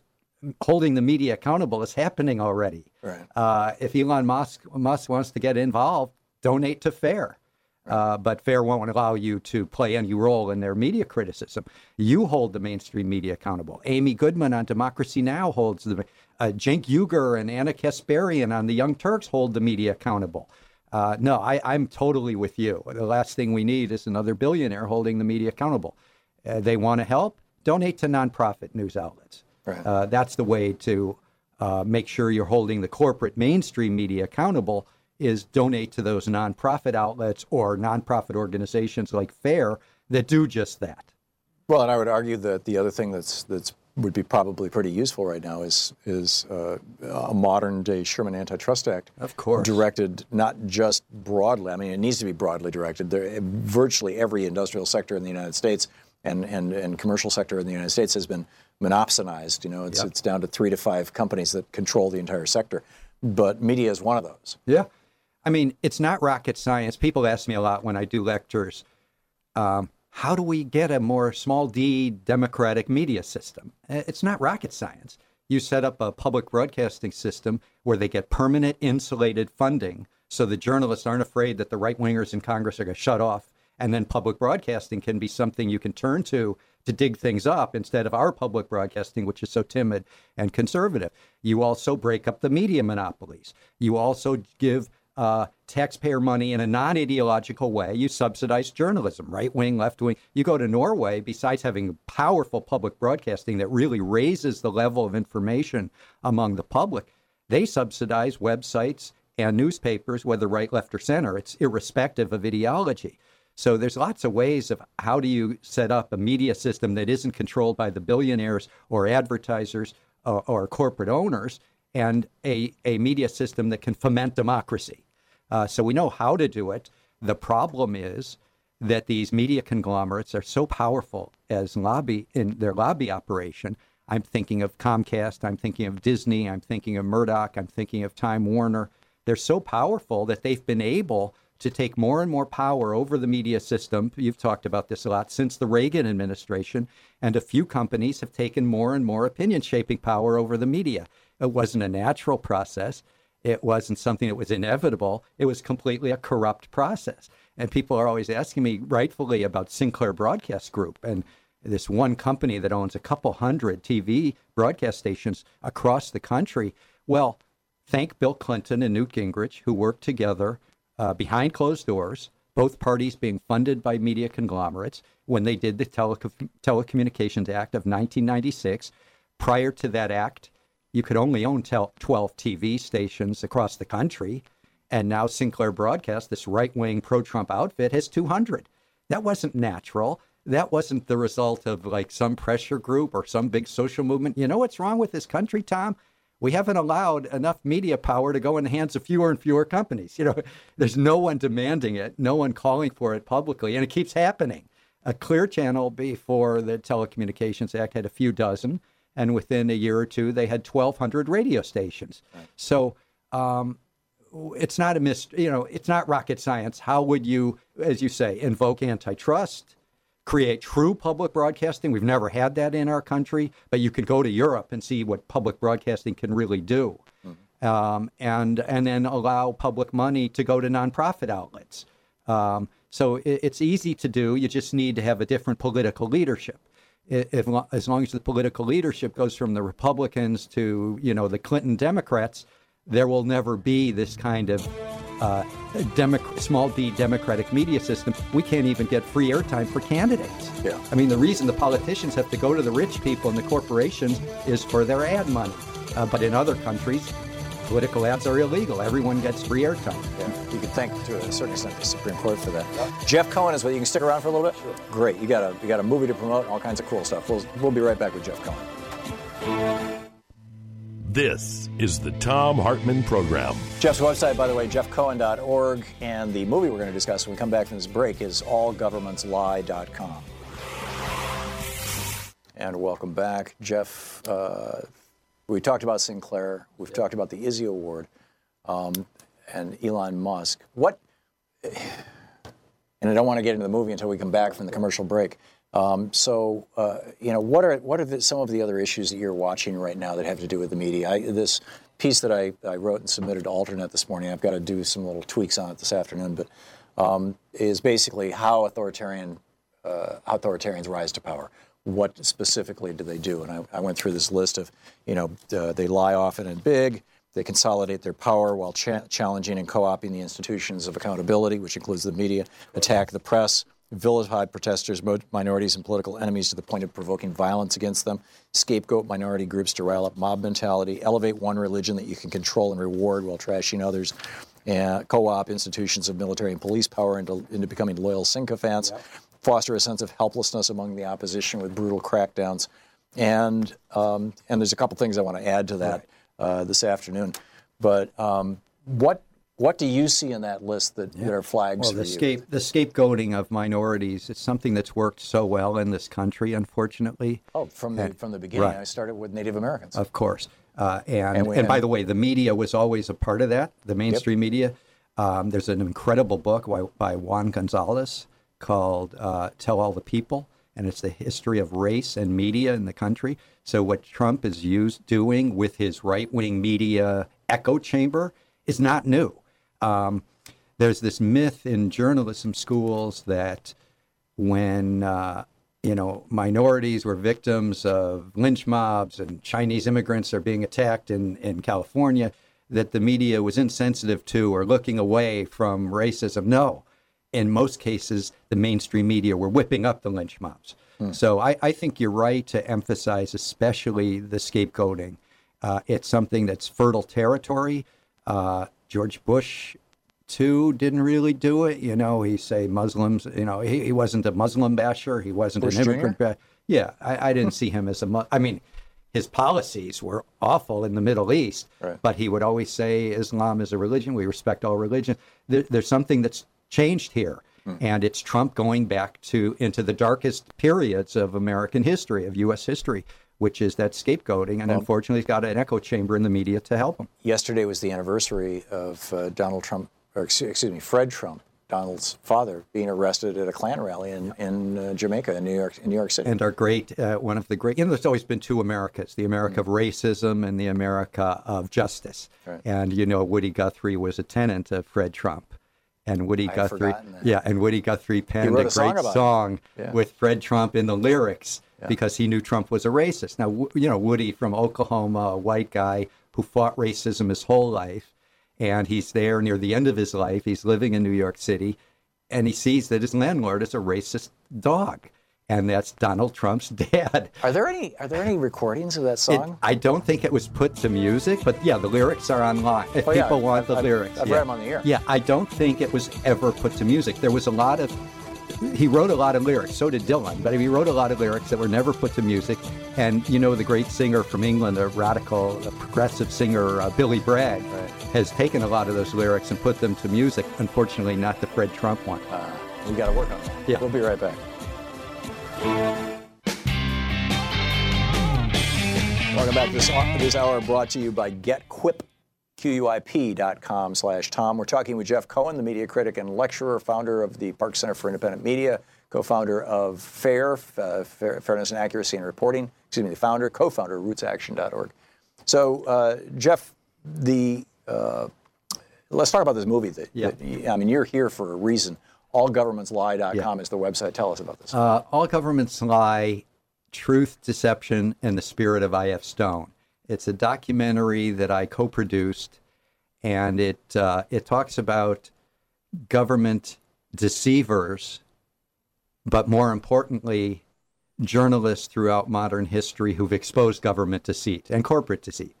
holding the media accountable is happening already. Right. Uh, if Elon Musk, Musk wants to get involved, donate to FAIR. Right. Uh, but FAIR won't allow you to play any role in their media criticism. You hold the mainstream media accountable. Amy Goodman on Democracy Now! Holds the... Uh, Cenk Uygur and Anna Kasparian on The Young Turks hold the media accountable. Uh, no, I, I'm totally with you. The last thing we need is another billionaire holding the media accountable. Uh, they want to help? Donate to nonprofit news outlets. Right. Uh, that's the way to uh, make sure you're holding the corporate mainstream media accountable is donate to those nonprofit outlets or nonprofit organizations like FAIR that do just that. Well, and I would argue that the other thing that's that's would be probably pretty useful right now is is uh, a modern-day Sherman Antitrust Act. Of course. Directed not just broadly. I mean, it needs to be broadly directed. There, virtually every industrial sector in the United States and, and, and commercial sector in the United States has been monopsonized. You know, it's yep. it's down to three to five companies that control the entire sector. But media is one of those. Yeah. I mean, it's not rocket science. People ask me a lot when I do lectures, um, how do we get a more small d democratic media system? It's not rocket science. You set up a public broadcasting system where they get permanent insulated funding so the journalists aren't afraid that the right wingers in Congress are going to shut off. And then public broadcasting can be something you can turn to to dig things up instead of our public broadcasting, which is so timid and conservative. You also break up the media monopolies. You also give Uh, taxpayer money in a non-ideological way. You subsidize journalism, right wing, left wing. You go to Norway, besides having powerful public broadcasting that really raises the level of information among the public, they subsidize websites and newspapers, whether right, left, or center. It's irrespective of ideology. So there's lots of ways of how do you set up a media system that isn't controlled by the billionaires or advertisers uh, or corporate owners, and a, a media system that can foment democracy. Uh, so we know how to do it. The problem is that these media conglomerates are so powerful as lobby in their lobby operation. I'm thinking of Comcast, I'm thinking of Disney, I'm thinking of Murdoch, I'm thinking of Time Warner. They're so powerful that they've been able to take more and more power over the media system. You've talked about this a lot since the Reagan administration, and a few companies have taken more and more opinion-shaping power over the media. It wasn't a natural process. It wasn't something that was inevitable. It was completely a corrupt process. And people are always asking me rightfully about Sinclair Broadcast Group and this one company that owns a couple hundred T V broadcast stations across the country. Well, thank Bill Clinton and Newt Gingrich, who worked together uh, behind closed doors, both parties being funded by media conglomerates, when they did the Tele- Telecommunications Act of nineteen ninety-six. Prior to that act, you could only own twelve T V stations across the country, and now Sinclair Broadcast, this right-wing pro-Trump outfit, has two hundred. That wasn't natural. That wasn't the result of, like, some pressure group or some big social movement. You know what's wrong with this country, Tom? We haven't allowed enough media power to go in the hands of fewer and fewer companies. You know, there's no one demanding it, no one calling for it publicly, and it keeps happening. A Clear Channel before the Telecommunications Act had a few dozen, and within a year or two, they had twelve hundred radio stations. Right. So um, it's not a mis- you know, it's not rocket science. How would you, as you say, invoke antitrust, create true public broadcasting? We've never had that in our country, but you could go to Europe and see what public broadcasting can really do. Mm-hmm. um, and and then allow public money to go to nonprofit outlets. Um, so it, it's easy to do. You just need to have a different political leadership. If, as long as the political leadership goes from the Republicans to, you know, the Clinton Democrats, there will never be this kind of uh, democ- small d democratic media system. We can't even get free airtime for candidates. Yeah. I mean, the reason the politicians have to go to the rich people and the corporations is for their ad money. Uh, but in other countries, political ads are illegal. Everyone gets free airtime. Yeah. You could thank, to a certain extent, the Supreme Court for that. Yeah. Jeff Cohen is with you. You can stick around for a little bit? Sure. Great. You got a you got a movie to promote and all kinds of cool stuff. We'll, we'll be right back with Jeff Cohen. This is the Tom Hartman Program. Jeff's website, by the way, jeff cohen dot org. And the movie we're going to discuss when we come back from this break is all governments lie dot com. And welcome back. Jeff... Uh, We talked about Sinclair. We've yeah. talked about the Izzy Award um, and Elon Musk. What, and I don't want to get into the movie until we come back from the commercial break. Um, so, uh, you know, what are what are the, some of the other issues that you're watching right now that have to do with the media? I, this piece that I, I wrote and submitted to Alternet this morning, I've got to do some little tweaks on it this afternoon, but um, is basically how authoritarian uh, how authoritarians rise to power. What specifically do they do? And I, I went through this list of, you know, uh, they lie often and big. They consolidate their power while cha- challenging and co-opting the institutions of accountability, which includes the media, attack the press, vilify protesters, mo- minorities, and political enemies to the point of provoking violence against them, scapegoat minority groups to rile up mob mentality, elevate one religion that you can control and reward while trashing others, uh, co-opt institutions of military and police power into, into becoming loyal sycophants. Yep. Foster a sense of helplessness among the opposition with brutal crackdowns. And um, and there's a couple things I want to add to that uh, this afternoon. But um, what what do you see in that list that, yeah. that are flags well, for the you? Scape, the scapegoating of minorities is something that's worked so well in this country, unfortunately. Oh, from the, and, from the beginning. Right. I started with Native Americans. Of course. Uh, and, and, we, and by the way, the media was always a part of that, the mainstream yep. media. Um, there's an incredible book by, by Juan Gonzalez called uh, Tell All the People, and it's the history of race and media in the country. So what Trump is used doing with his right-wing media echo chamber is not new. Um, there's this myth in journalism schools that when, uh, you know, minorities were victims of lynch mobs and Chinese immigrants are being attacked in, in California, that the media was insensitive to or looking away from racism. No. In most cases, the mainstream media were whipping up the lynch mobs. Mm. So I, I think you're right to emphasize, especially the scapegoating. Uh, it's something that's fertile territory. Uh, George Bush, too, didn't really do it. You know, he say Muslims, you know, he, he wasn't a Muslim basher. He wasn't Bush an immigrant basher. Yeah, I, I didn't see him as a Muslim. I mean, his policies were awful in the Middle East, right. but he would always say Islam is a religion. We respect all religions. There, there's something that's changed here, and it's Trump going back to into the darkest periods of American history, of U S history, which is that scapegoating, and well, unfortunately he's got an echo chamber in the media to help him. Yesterday was the anniversary of uh, Donald Trump, or excuse, excuse me, Fred Trump, Donald's father, being arrested at a Klan rally in, in uh, Jamaica, in New York, in New York City. And our great, uh, one of the great, you know, there's always been two Americas, the America mm-hmm. of racism and the America of justice. Right. And, you know, Woody Guthrie was a tenant of Fred Trump. And Woody I've Guthrie, yeah, and Woody Guthrie penned a, a great song, song yeah. with Fred Trump in the lyrics yeah. because he knew Trump was a racist. Now, you know, Woody from Oklahoma, a white guy who fought racism his whole life, and he's there near the end of his life. He's living in New York City, and he sees that his landlord is a racist dog, and that's Donald Trump's dad. Are there any Are there any recordings of that song? It, I don't think it was put to music, but yeah, the lyrics are online. If oh, yeah, people want I've, the I've, lyrics, I've yeah. read them on the air. Yeah, I don't think it was ever put to music. There was a lot of he wrote a lot of lyrics. So did Dylan, but he wrote a lot of lyrics that were never put to music. And you know, the great singer from England, a radical, a progressive singer, uh, Billy Bragg, right. has taken a lot of those lyrics and put them to music. Unfortunately, not the Fred Trump one. Uh, we got to work on that. Yeah, we'll be right back. Welcome back. This, this hour brought to you by GetQuip. Q U I P dot com slash Tom. We're talking with Jeff Cohen, the media critic and lecturer, founder of the Park Center for Independent Media, co-founder of FAIR, uh, Fairness and Accuracy in Reporting, excuse me, the founder, co-founder of Roots Action dot org. So, uh, Jeff, the uh, let's talk about this movie. That, yeah. that I mean, you're here for a reason. all governments lie dot com yeah. is the website. Tell us about this. Uh, All Governments Lie, Truth, Deception, and the Spirit of I F. Stone. It's a documentary that I co-produced, and it uh, it talks about government deceivers, but more importantly, journalists throughout modern history who've exposed government deceit and corporate deceit.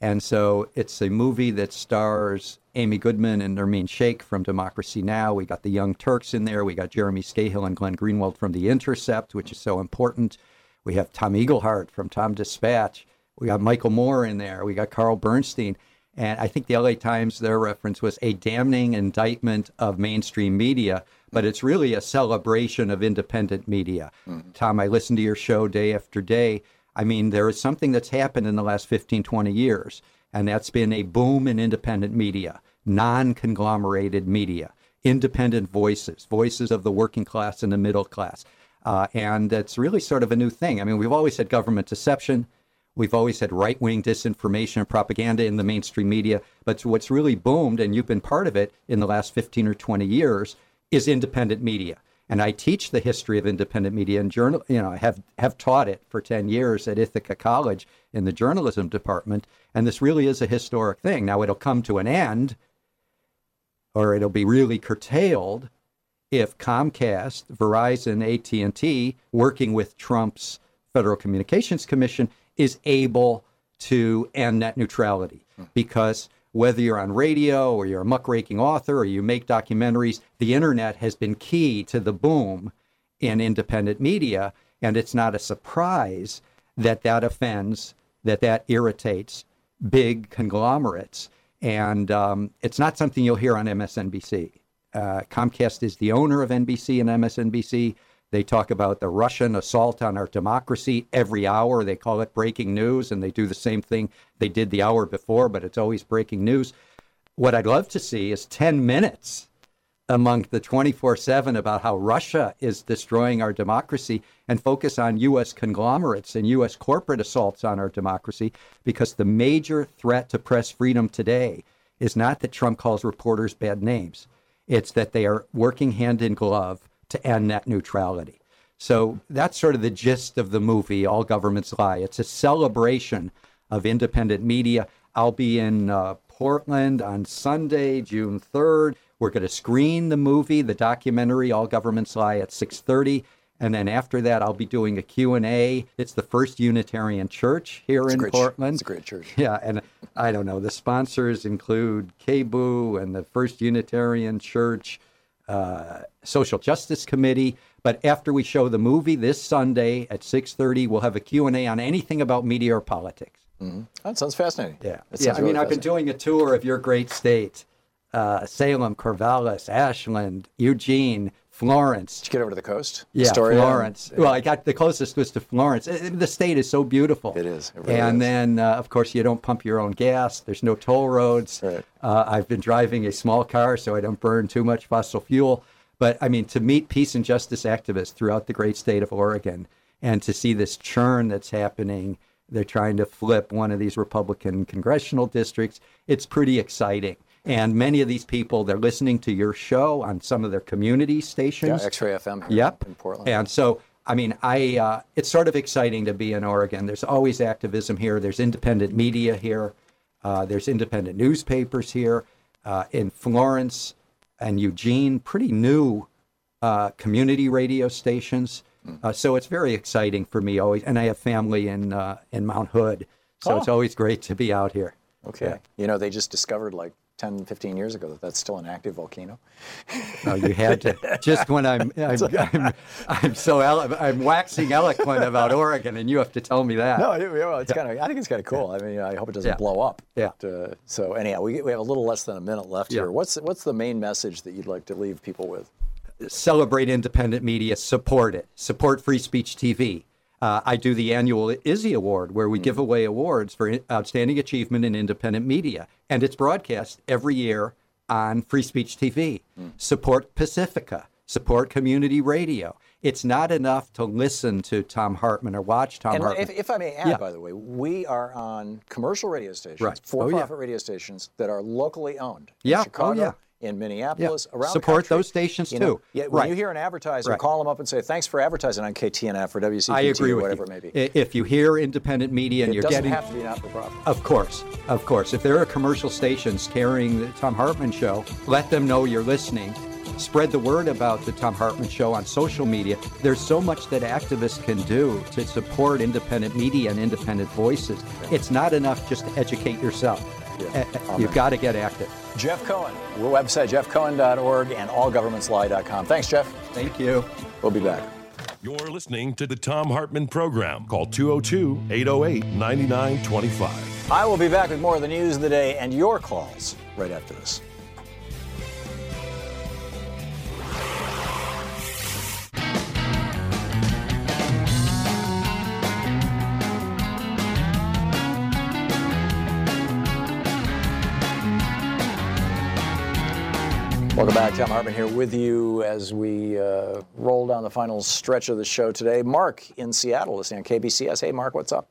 And so it's a movie that stars Amy Goodman and Nermeen Sheikh from Democracy Now! We got the Young Turks in there. We got Jeremy Scahill and Glenn Greenwald from The Intercept, which is so important. We have Tom Eaglehart from Tom Dispatch. We got Michael Moore in there. We got Carl Bernstein. And I think the L A Times, their reference was a damning indictment of mainstream media, but it's really a celebration of independent media. Mm-hmm. Tom, I listen to your show day after day. I mean, there is something that's happened in the last fifteen, twenty years, and that's been a boom in independent media, non-conglomerated media, independent voices, voices of the working class and the middle class. Uh, and that's really sort of a new thing. I mean, we've always had government deception. We've always had right-wing disinformation and propaganda in the mainstream media. But what's really boomed, and you've been part of it in the last fifteen or twenty years, is independent media. And I teach the history of independent media and journal, you know, I have, have taught it for ten years at Ithaca College in the journalism department. And this really is a historic thing. Now, it'll come to an end, or it'll be really curtailed if Comcast, Verizon, A T and T, working with Trump's Federal Communications Commission, is able to end net neutrality. Because whether you're on radio or you're a muckraking author or you make documentaries, the internet has been key to the boom in independent media. And it's not a surprise that that offends, that that irritates big conglomerates. And um, it's not something you'll hear on M S N B C. Uh, Comcast is the owner of N B C and M S N B C. They talk about the Russian assault on our democracy every hour. They call it breaking news, and they do the same thing they did the hour before, but it's always breaking news. What I'd love to see is ten minutes among the twenty-four seven about how Russia is destroying our democracy, and focus on U S conglomerates and U S corporate assaults on our democracy, because the major threat to press freedom today is not that Trump calls reporters bad names. It's that they are working hand in glove to end net neutrality. So that's sort of the gist of the movie, All Governments Lie. It's a celebration of independent media. I'll be in uh, Portland on Sunday, June third. We're going to screen the movie, the documentary, All Governments Lie, at six thirty. And then after that, I'll be doing a Q and A. It's the First Unitarian Church here it's in Portland. Ch- it's a great church. Yeah, and I don't know, the sponsors include K B U and the First Unitarian Church, Uh, Social Justice Committee. But after we show the movie this Sunday at six thirty, we'll have a Q and A on anything about media or politics. Mm-hmm. That sounds fascinating. Yeah. That yeah. I really mean, I've been doing a tour of your great state, uh, Salem, Corvallis, Ashland, Eugene, Florence. Did you get over to the coast? Yeah, Astoria? Florence. Yeah. Well, I got the closest was to Florence. The state is so beautiful. It is. It really and is. Then, uh, of course, you don't pump your own gas. There's no toll roads. Right. Uh, I've been driving a small car, so I don't burn too much fossil fuel. But, I mean, to meet peace and justice activists throughout the great state of Oregon and to see this churn that's happening, they're trying to flip one of these Republican congressional districts. It's pretty exciting. And many of these people, they're listening to your show on some of their community stations. Yeah, X-Ray F M here yep. in Portland. And so, I mean, I uh, it's sort of exciting to be in Oregon. There's always activism here. There's independent media here. Uh, there's independent newspapers here. Uh, in Florence and Eugene, pretty new uh, community radio stations. Mm. Uh, so it's very exciting for me always. And I have family in, uh, in Mount Hood. So oh. it's always great to be out here. Okay. Yeah. You know, they just discovered like ten, fifteen years ago that that's still an active volcano. No, you had to. Just when I'm I'm, I'm, I'm so ele- I'm waxing eloquent about Oregon, and you have to tell me that. No, it, well, it's yeah. kind of. I think it's kind of cool. Yeah. I mean, I hope it doesn't yeah. blow up. Yeah. But, uh, so anyhow, we we have a little less than a minute left yeah. here. What's what's the main message that you'd like to leave people with? Celebrate independent media. Support it. Support Free Speech T V. Uh, I do the annual Izzy Award, where we mm. give away awards for outstanding achievement in independent media. And it's broadcast every year on Free Speech T V. Mm. Support Pacifica. Support community radio. It's not enough to listen to Tom Hartman or watch Tom and Hartman. If, if I may add, yeah. by the way, we are on commercial radio stations, right. for-profit oh, yeah. radio stations that are locally owned. Yeah. In Chicago, oh, yeah. in Minneapolis, yeah. around Support the country. Those stations, you know, too. Yeah, when right. you hear an advertiser, right. call them up and say, thanks for advertising on K T N F or W C P T or whatever it may be. If you hear independent media and it you're getting... It doesn't have to be not-for-profit. Of course. Of course. If there are commercial stations carrying the Tom Hartman show, let them know you're listening. Spread the word about the Tom Hartman show on social media. There's so much that activists can do to support independent media and independent voices. It's not enough just to educate yourself. Yeah. Uh, you've got to get active. Jeff Cohen, our website, jeff cohen dot org and all governments lie dot com. Thanks, Jeff. Thank you. We'll be back. You're listening to the Tom Hartman Program. Call two oh two, eight oh eight, nine nine two five. I will be back with more of the news of the day and your calls right after this. Welcome back. Tom Hartman here with you as we uh, roll down the final stretch of the show today. Mark in Seattle listening on K B C S. Hey, Mark, what's up?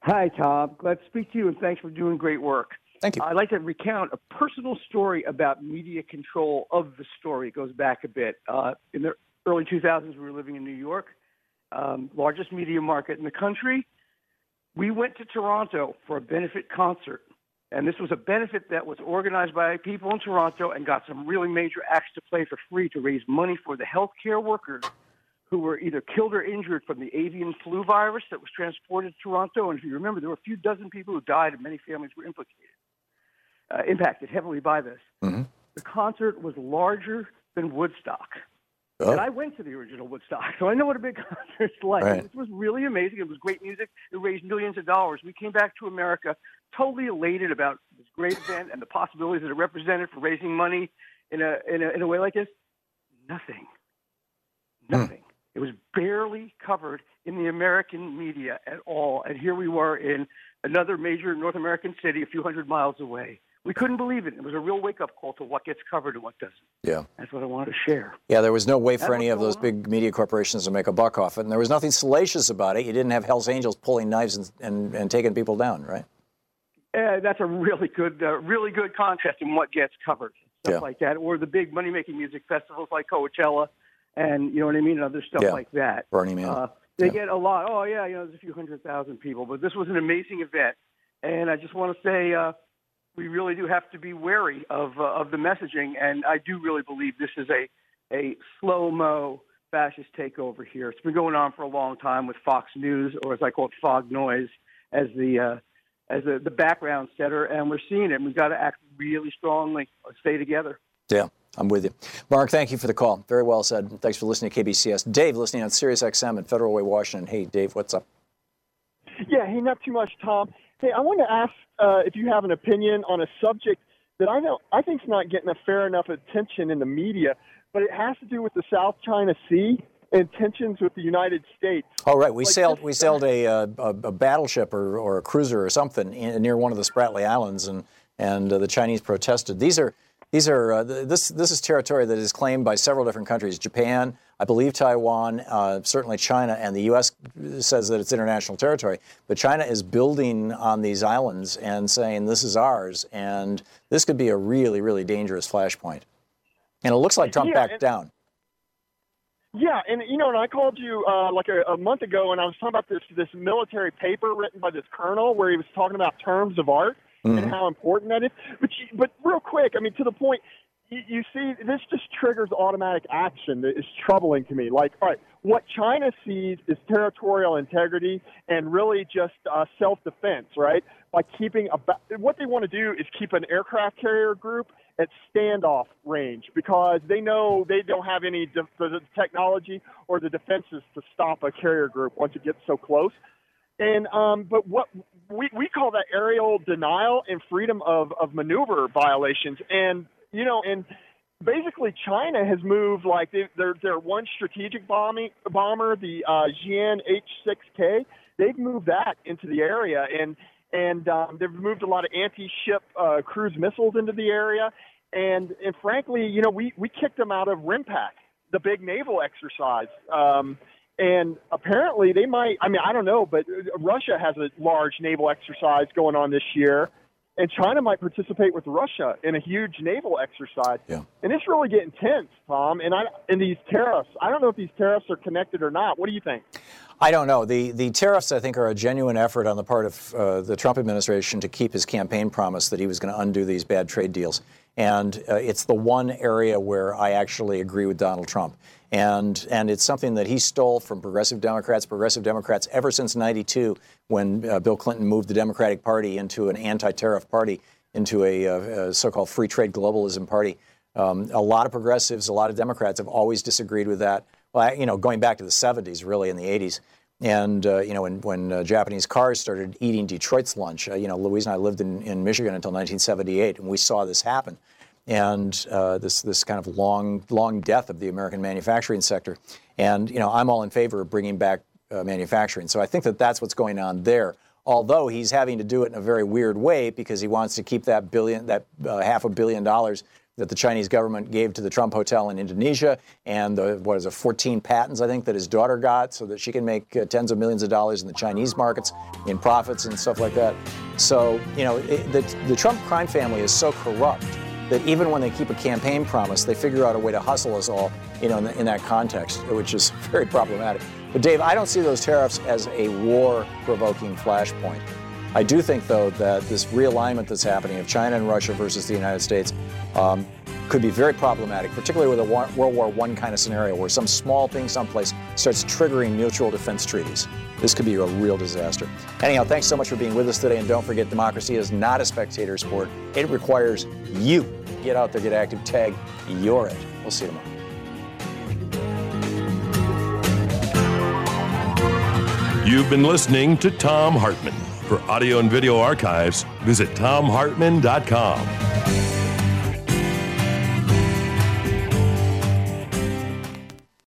Hi, Tom. Glad to speak to you, and thanks for doing great work. Thank you. I'd like to recount a personal story about media control of the story. It goes back a bit. Uh, in the early two thousands, we were living in New York, um, largest media market in the country. We went to Toronto for a benefit concert. And this was a benefit that was organized by people in Toronto and got some really major acts to play for free to raise money for the healthcare workers who were either killed or injured from the avian flu virus that was transported to Toronto. And if you remember, there were a few dozen people who died and many families were implicated, uh, impacted heavily by this. Mm-hmm. The concert was larger than Woodstock. Oh. And I went to the original Woodstock, so I know what a big concert's like. Right. It was really amazing. It was great music. It raised millions of dollars. We came back to America totally elated about this great event and the possibilities that it represented for raising money in a in a, in a way like this. Nothing. Nothing. Mm. It was barely covered in the American media at all. And here we were in another major North American city a few hundred miles away. We couldn't believe it. It was a real wake-up call to what gets covered and what doesn't. Yeah. That's what I wanted to share. Yeah, there was no way for That's any of those on. big media corporations to make a buck off it. And there was nothing salacious about it. You didn't have Hell's Angels pulling knives and, and, and taking people down, right? Uh, that's a really good, uh, really good contrast in what gets covered, stuff yeah. like that, or the big money-making music festivals like Coachella, and you know what I mean, and other stuff yeah. like that. Burning Man. Uh, they yeah. get a lot. Oh yeah, you know, there's a few hundred thousand people, but this was an amazing event, and I just want to say uh, we really do have to be wary of uh, of the messaging, and I do really believe this is a a slow-mo fascist takeover here. It's been going on for a long time with Fox News, or as I call it, fog noise, as the uh, as a, the background setter, and we're seeing it. We've got to act really strongly, stay together. Yeah, I'm with you. Mark, thank you for the call. Very well said. Thanks for listening to K B C S. Dave, listening on Sirius X M in Federal Way, Washington. Hey, Dave, what's up? Yeah, hey, not too much, Tom. Hey, I want to ask uh, if you have an opinion on a subject that I know I think's not getting a fair enough attention in the media, but it has to do with the South China Sea and tensions with the United States. Oh, right. We like sailed we sailed a, uh, a, a battleship or, or a cruiser or something in, near one of the Spratly Islands, and and uh, the Chinese protested. These are these are uh, this this is territory that is claimed by several different countries. Japan, I believe Taiwan, uh, certainly China, and the U S says that it's international territory. But China is building on these islands and saying this is ours, and this could be a really, really dangerous flashpoint. And it looks like Trump yeah, backed and- down. Yeah, and you know, and I called you uh, like a, a month ago, and I was talking about this this military paper written by this colonel, where he was talking about terms of art mm-hmm. and how important that is. But you, but real quick, I mean, to the point, you, you see, this just triggers automatic action that is troubling to me. Like, all right, what China sees is territorial integrity and really just uh, self-defense, right? By keeping a ba- what they want to do is keep an aircraft carrier group at standoff range because they know they don't have any de- the technology or the defenses to stop a carrier group once it gets so close. And um, but what we, we call that aerial denial and freedom of, of maneuver violations. And, you know, and basically China has moved, like, they, their, their one strategic bombing, bomber, the uh, Xi'an H six K, they've moved that into the area, and and um, they've moved a lot of anti-ship uh, cruise missiles into the area, and and frankly, you know, we, we kicked them out of RIMPAC, the big naval exercise, um, and apparently they might, I mean, I don't know, but Russia has a large naval exercise going on this year, and China might participate with Russia in a huge naval exercise. Yeah. And it's really getting tense, Tom, and, I, and these tariffs. I don't know if these tariffs are connected or not. What do you think? I don't know. The the tariffs, I think, are a genuine effort on the part of uh, the Trump administration to keep his campaign promise that he was going to undo these bad trade deals. And uh, it's the one area where I actually agree with Donald Trump. And and it's something that he stole from progressive Democrats, progressive Democrats ever since ninety-two, when uh, Bill Clinton moved the Democratic Party into an anti-tariff party, into a, uh, a so-called free trade globalism party. Um, a lot of progressives, a lot of Democrats have always disagreed with that. Well, you know, going back to the seventies, really, in the eighties. And, uh, you know, when, when uh, Japanese cars started eating Detroit's lunch, uh, you know, Louise and I lived in, in Michigan until nineteen seventy-eight, and we saw this happen. And uh, this this kind of long, long death of the American manufacturing sector. And, you know, I'm all in favor of bringing back uh, manufacturing. So I think that that's what's going on there. Although he's having to do it in a very weird way, because he wants to keep that billion, that uh, half a billion dollars that the Chinese government gave to the Trump Hotel in Indonesia, and the, what is it, fourteen patents, I think, that his daughter got so that she can make uh, tens of millions of dollars in the Chinese markets in profits and stuff like that. So, you know, it, the, the Trump crime family is so corrupt that even when they keep a campaign promise, they figure out a way to hustle us all, you know, in, the, in that context, which is very problematic. But, Dave, I don't see those tariffs as a war-provoking flashpoint. I do think, though, that this realignment that's happening of China and Russia versus the United States um, could be very problematic, particularly with a war- World War One kind of scenario where some small thing someplace starts triggering mutual defense treaties. This could be a real disaster. Anyhow, thanks so much for being with us today. And don't forget, democracy is not a spectator sport. It requires you. Get out there, get active, tag, you're it. We'll see you tomorrow. You've been listening to Tom Hartman. For audio and video archives, visit tom hartman dot com.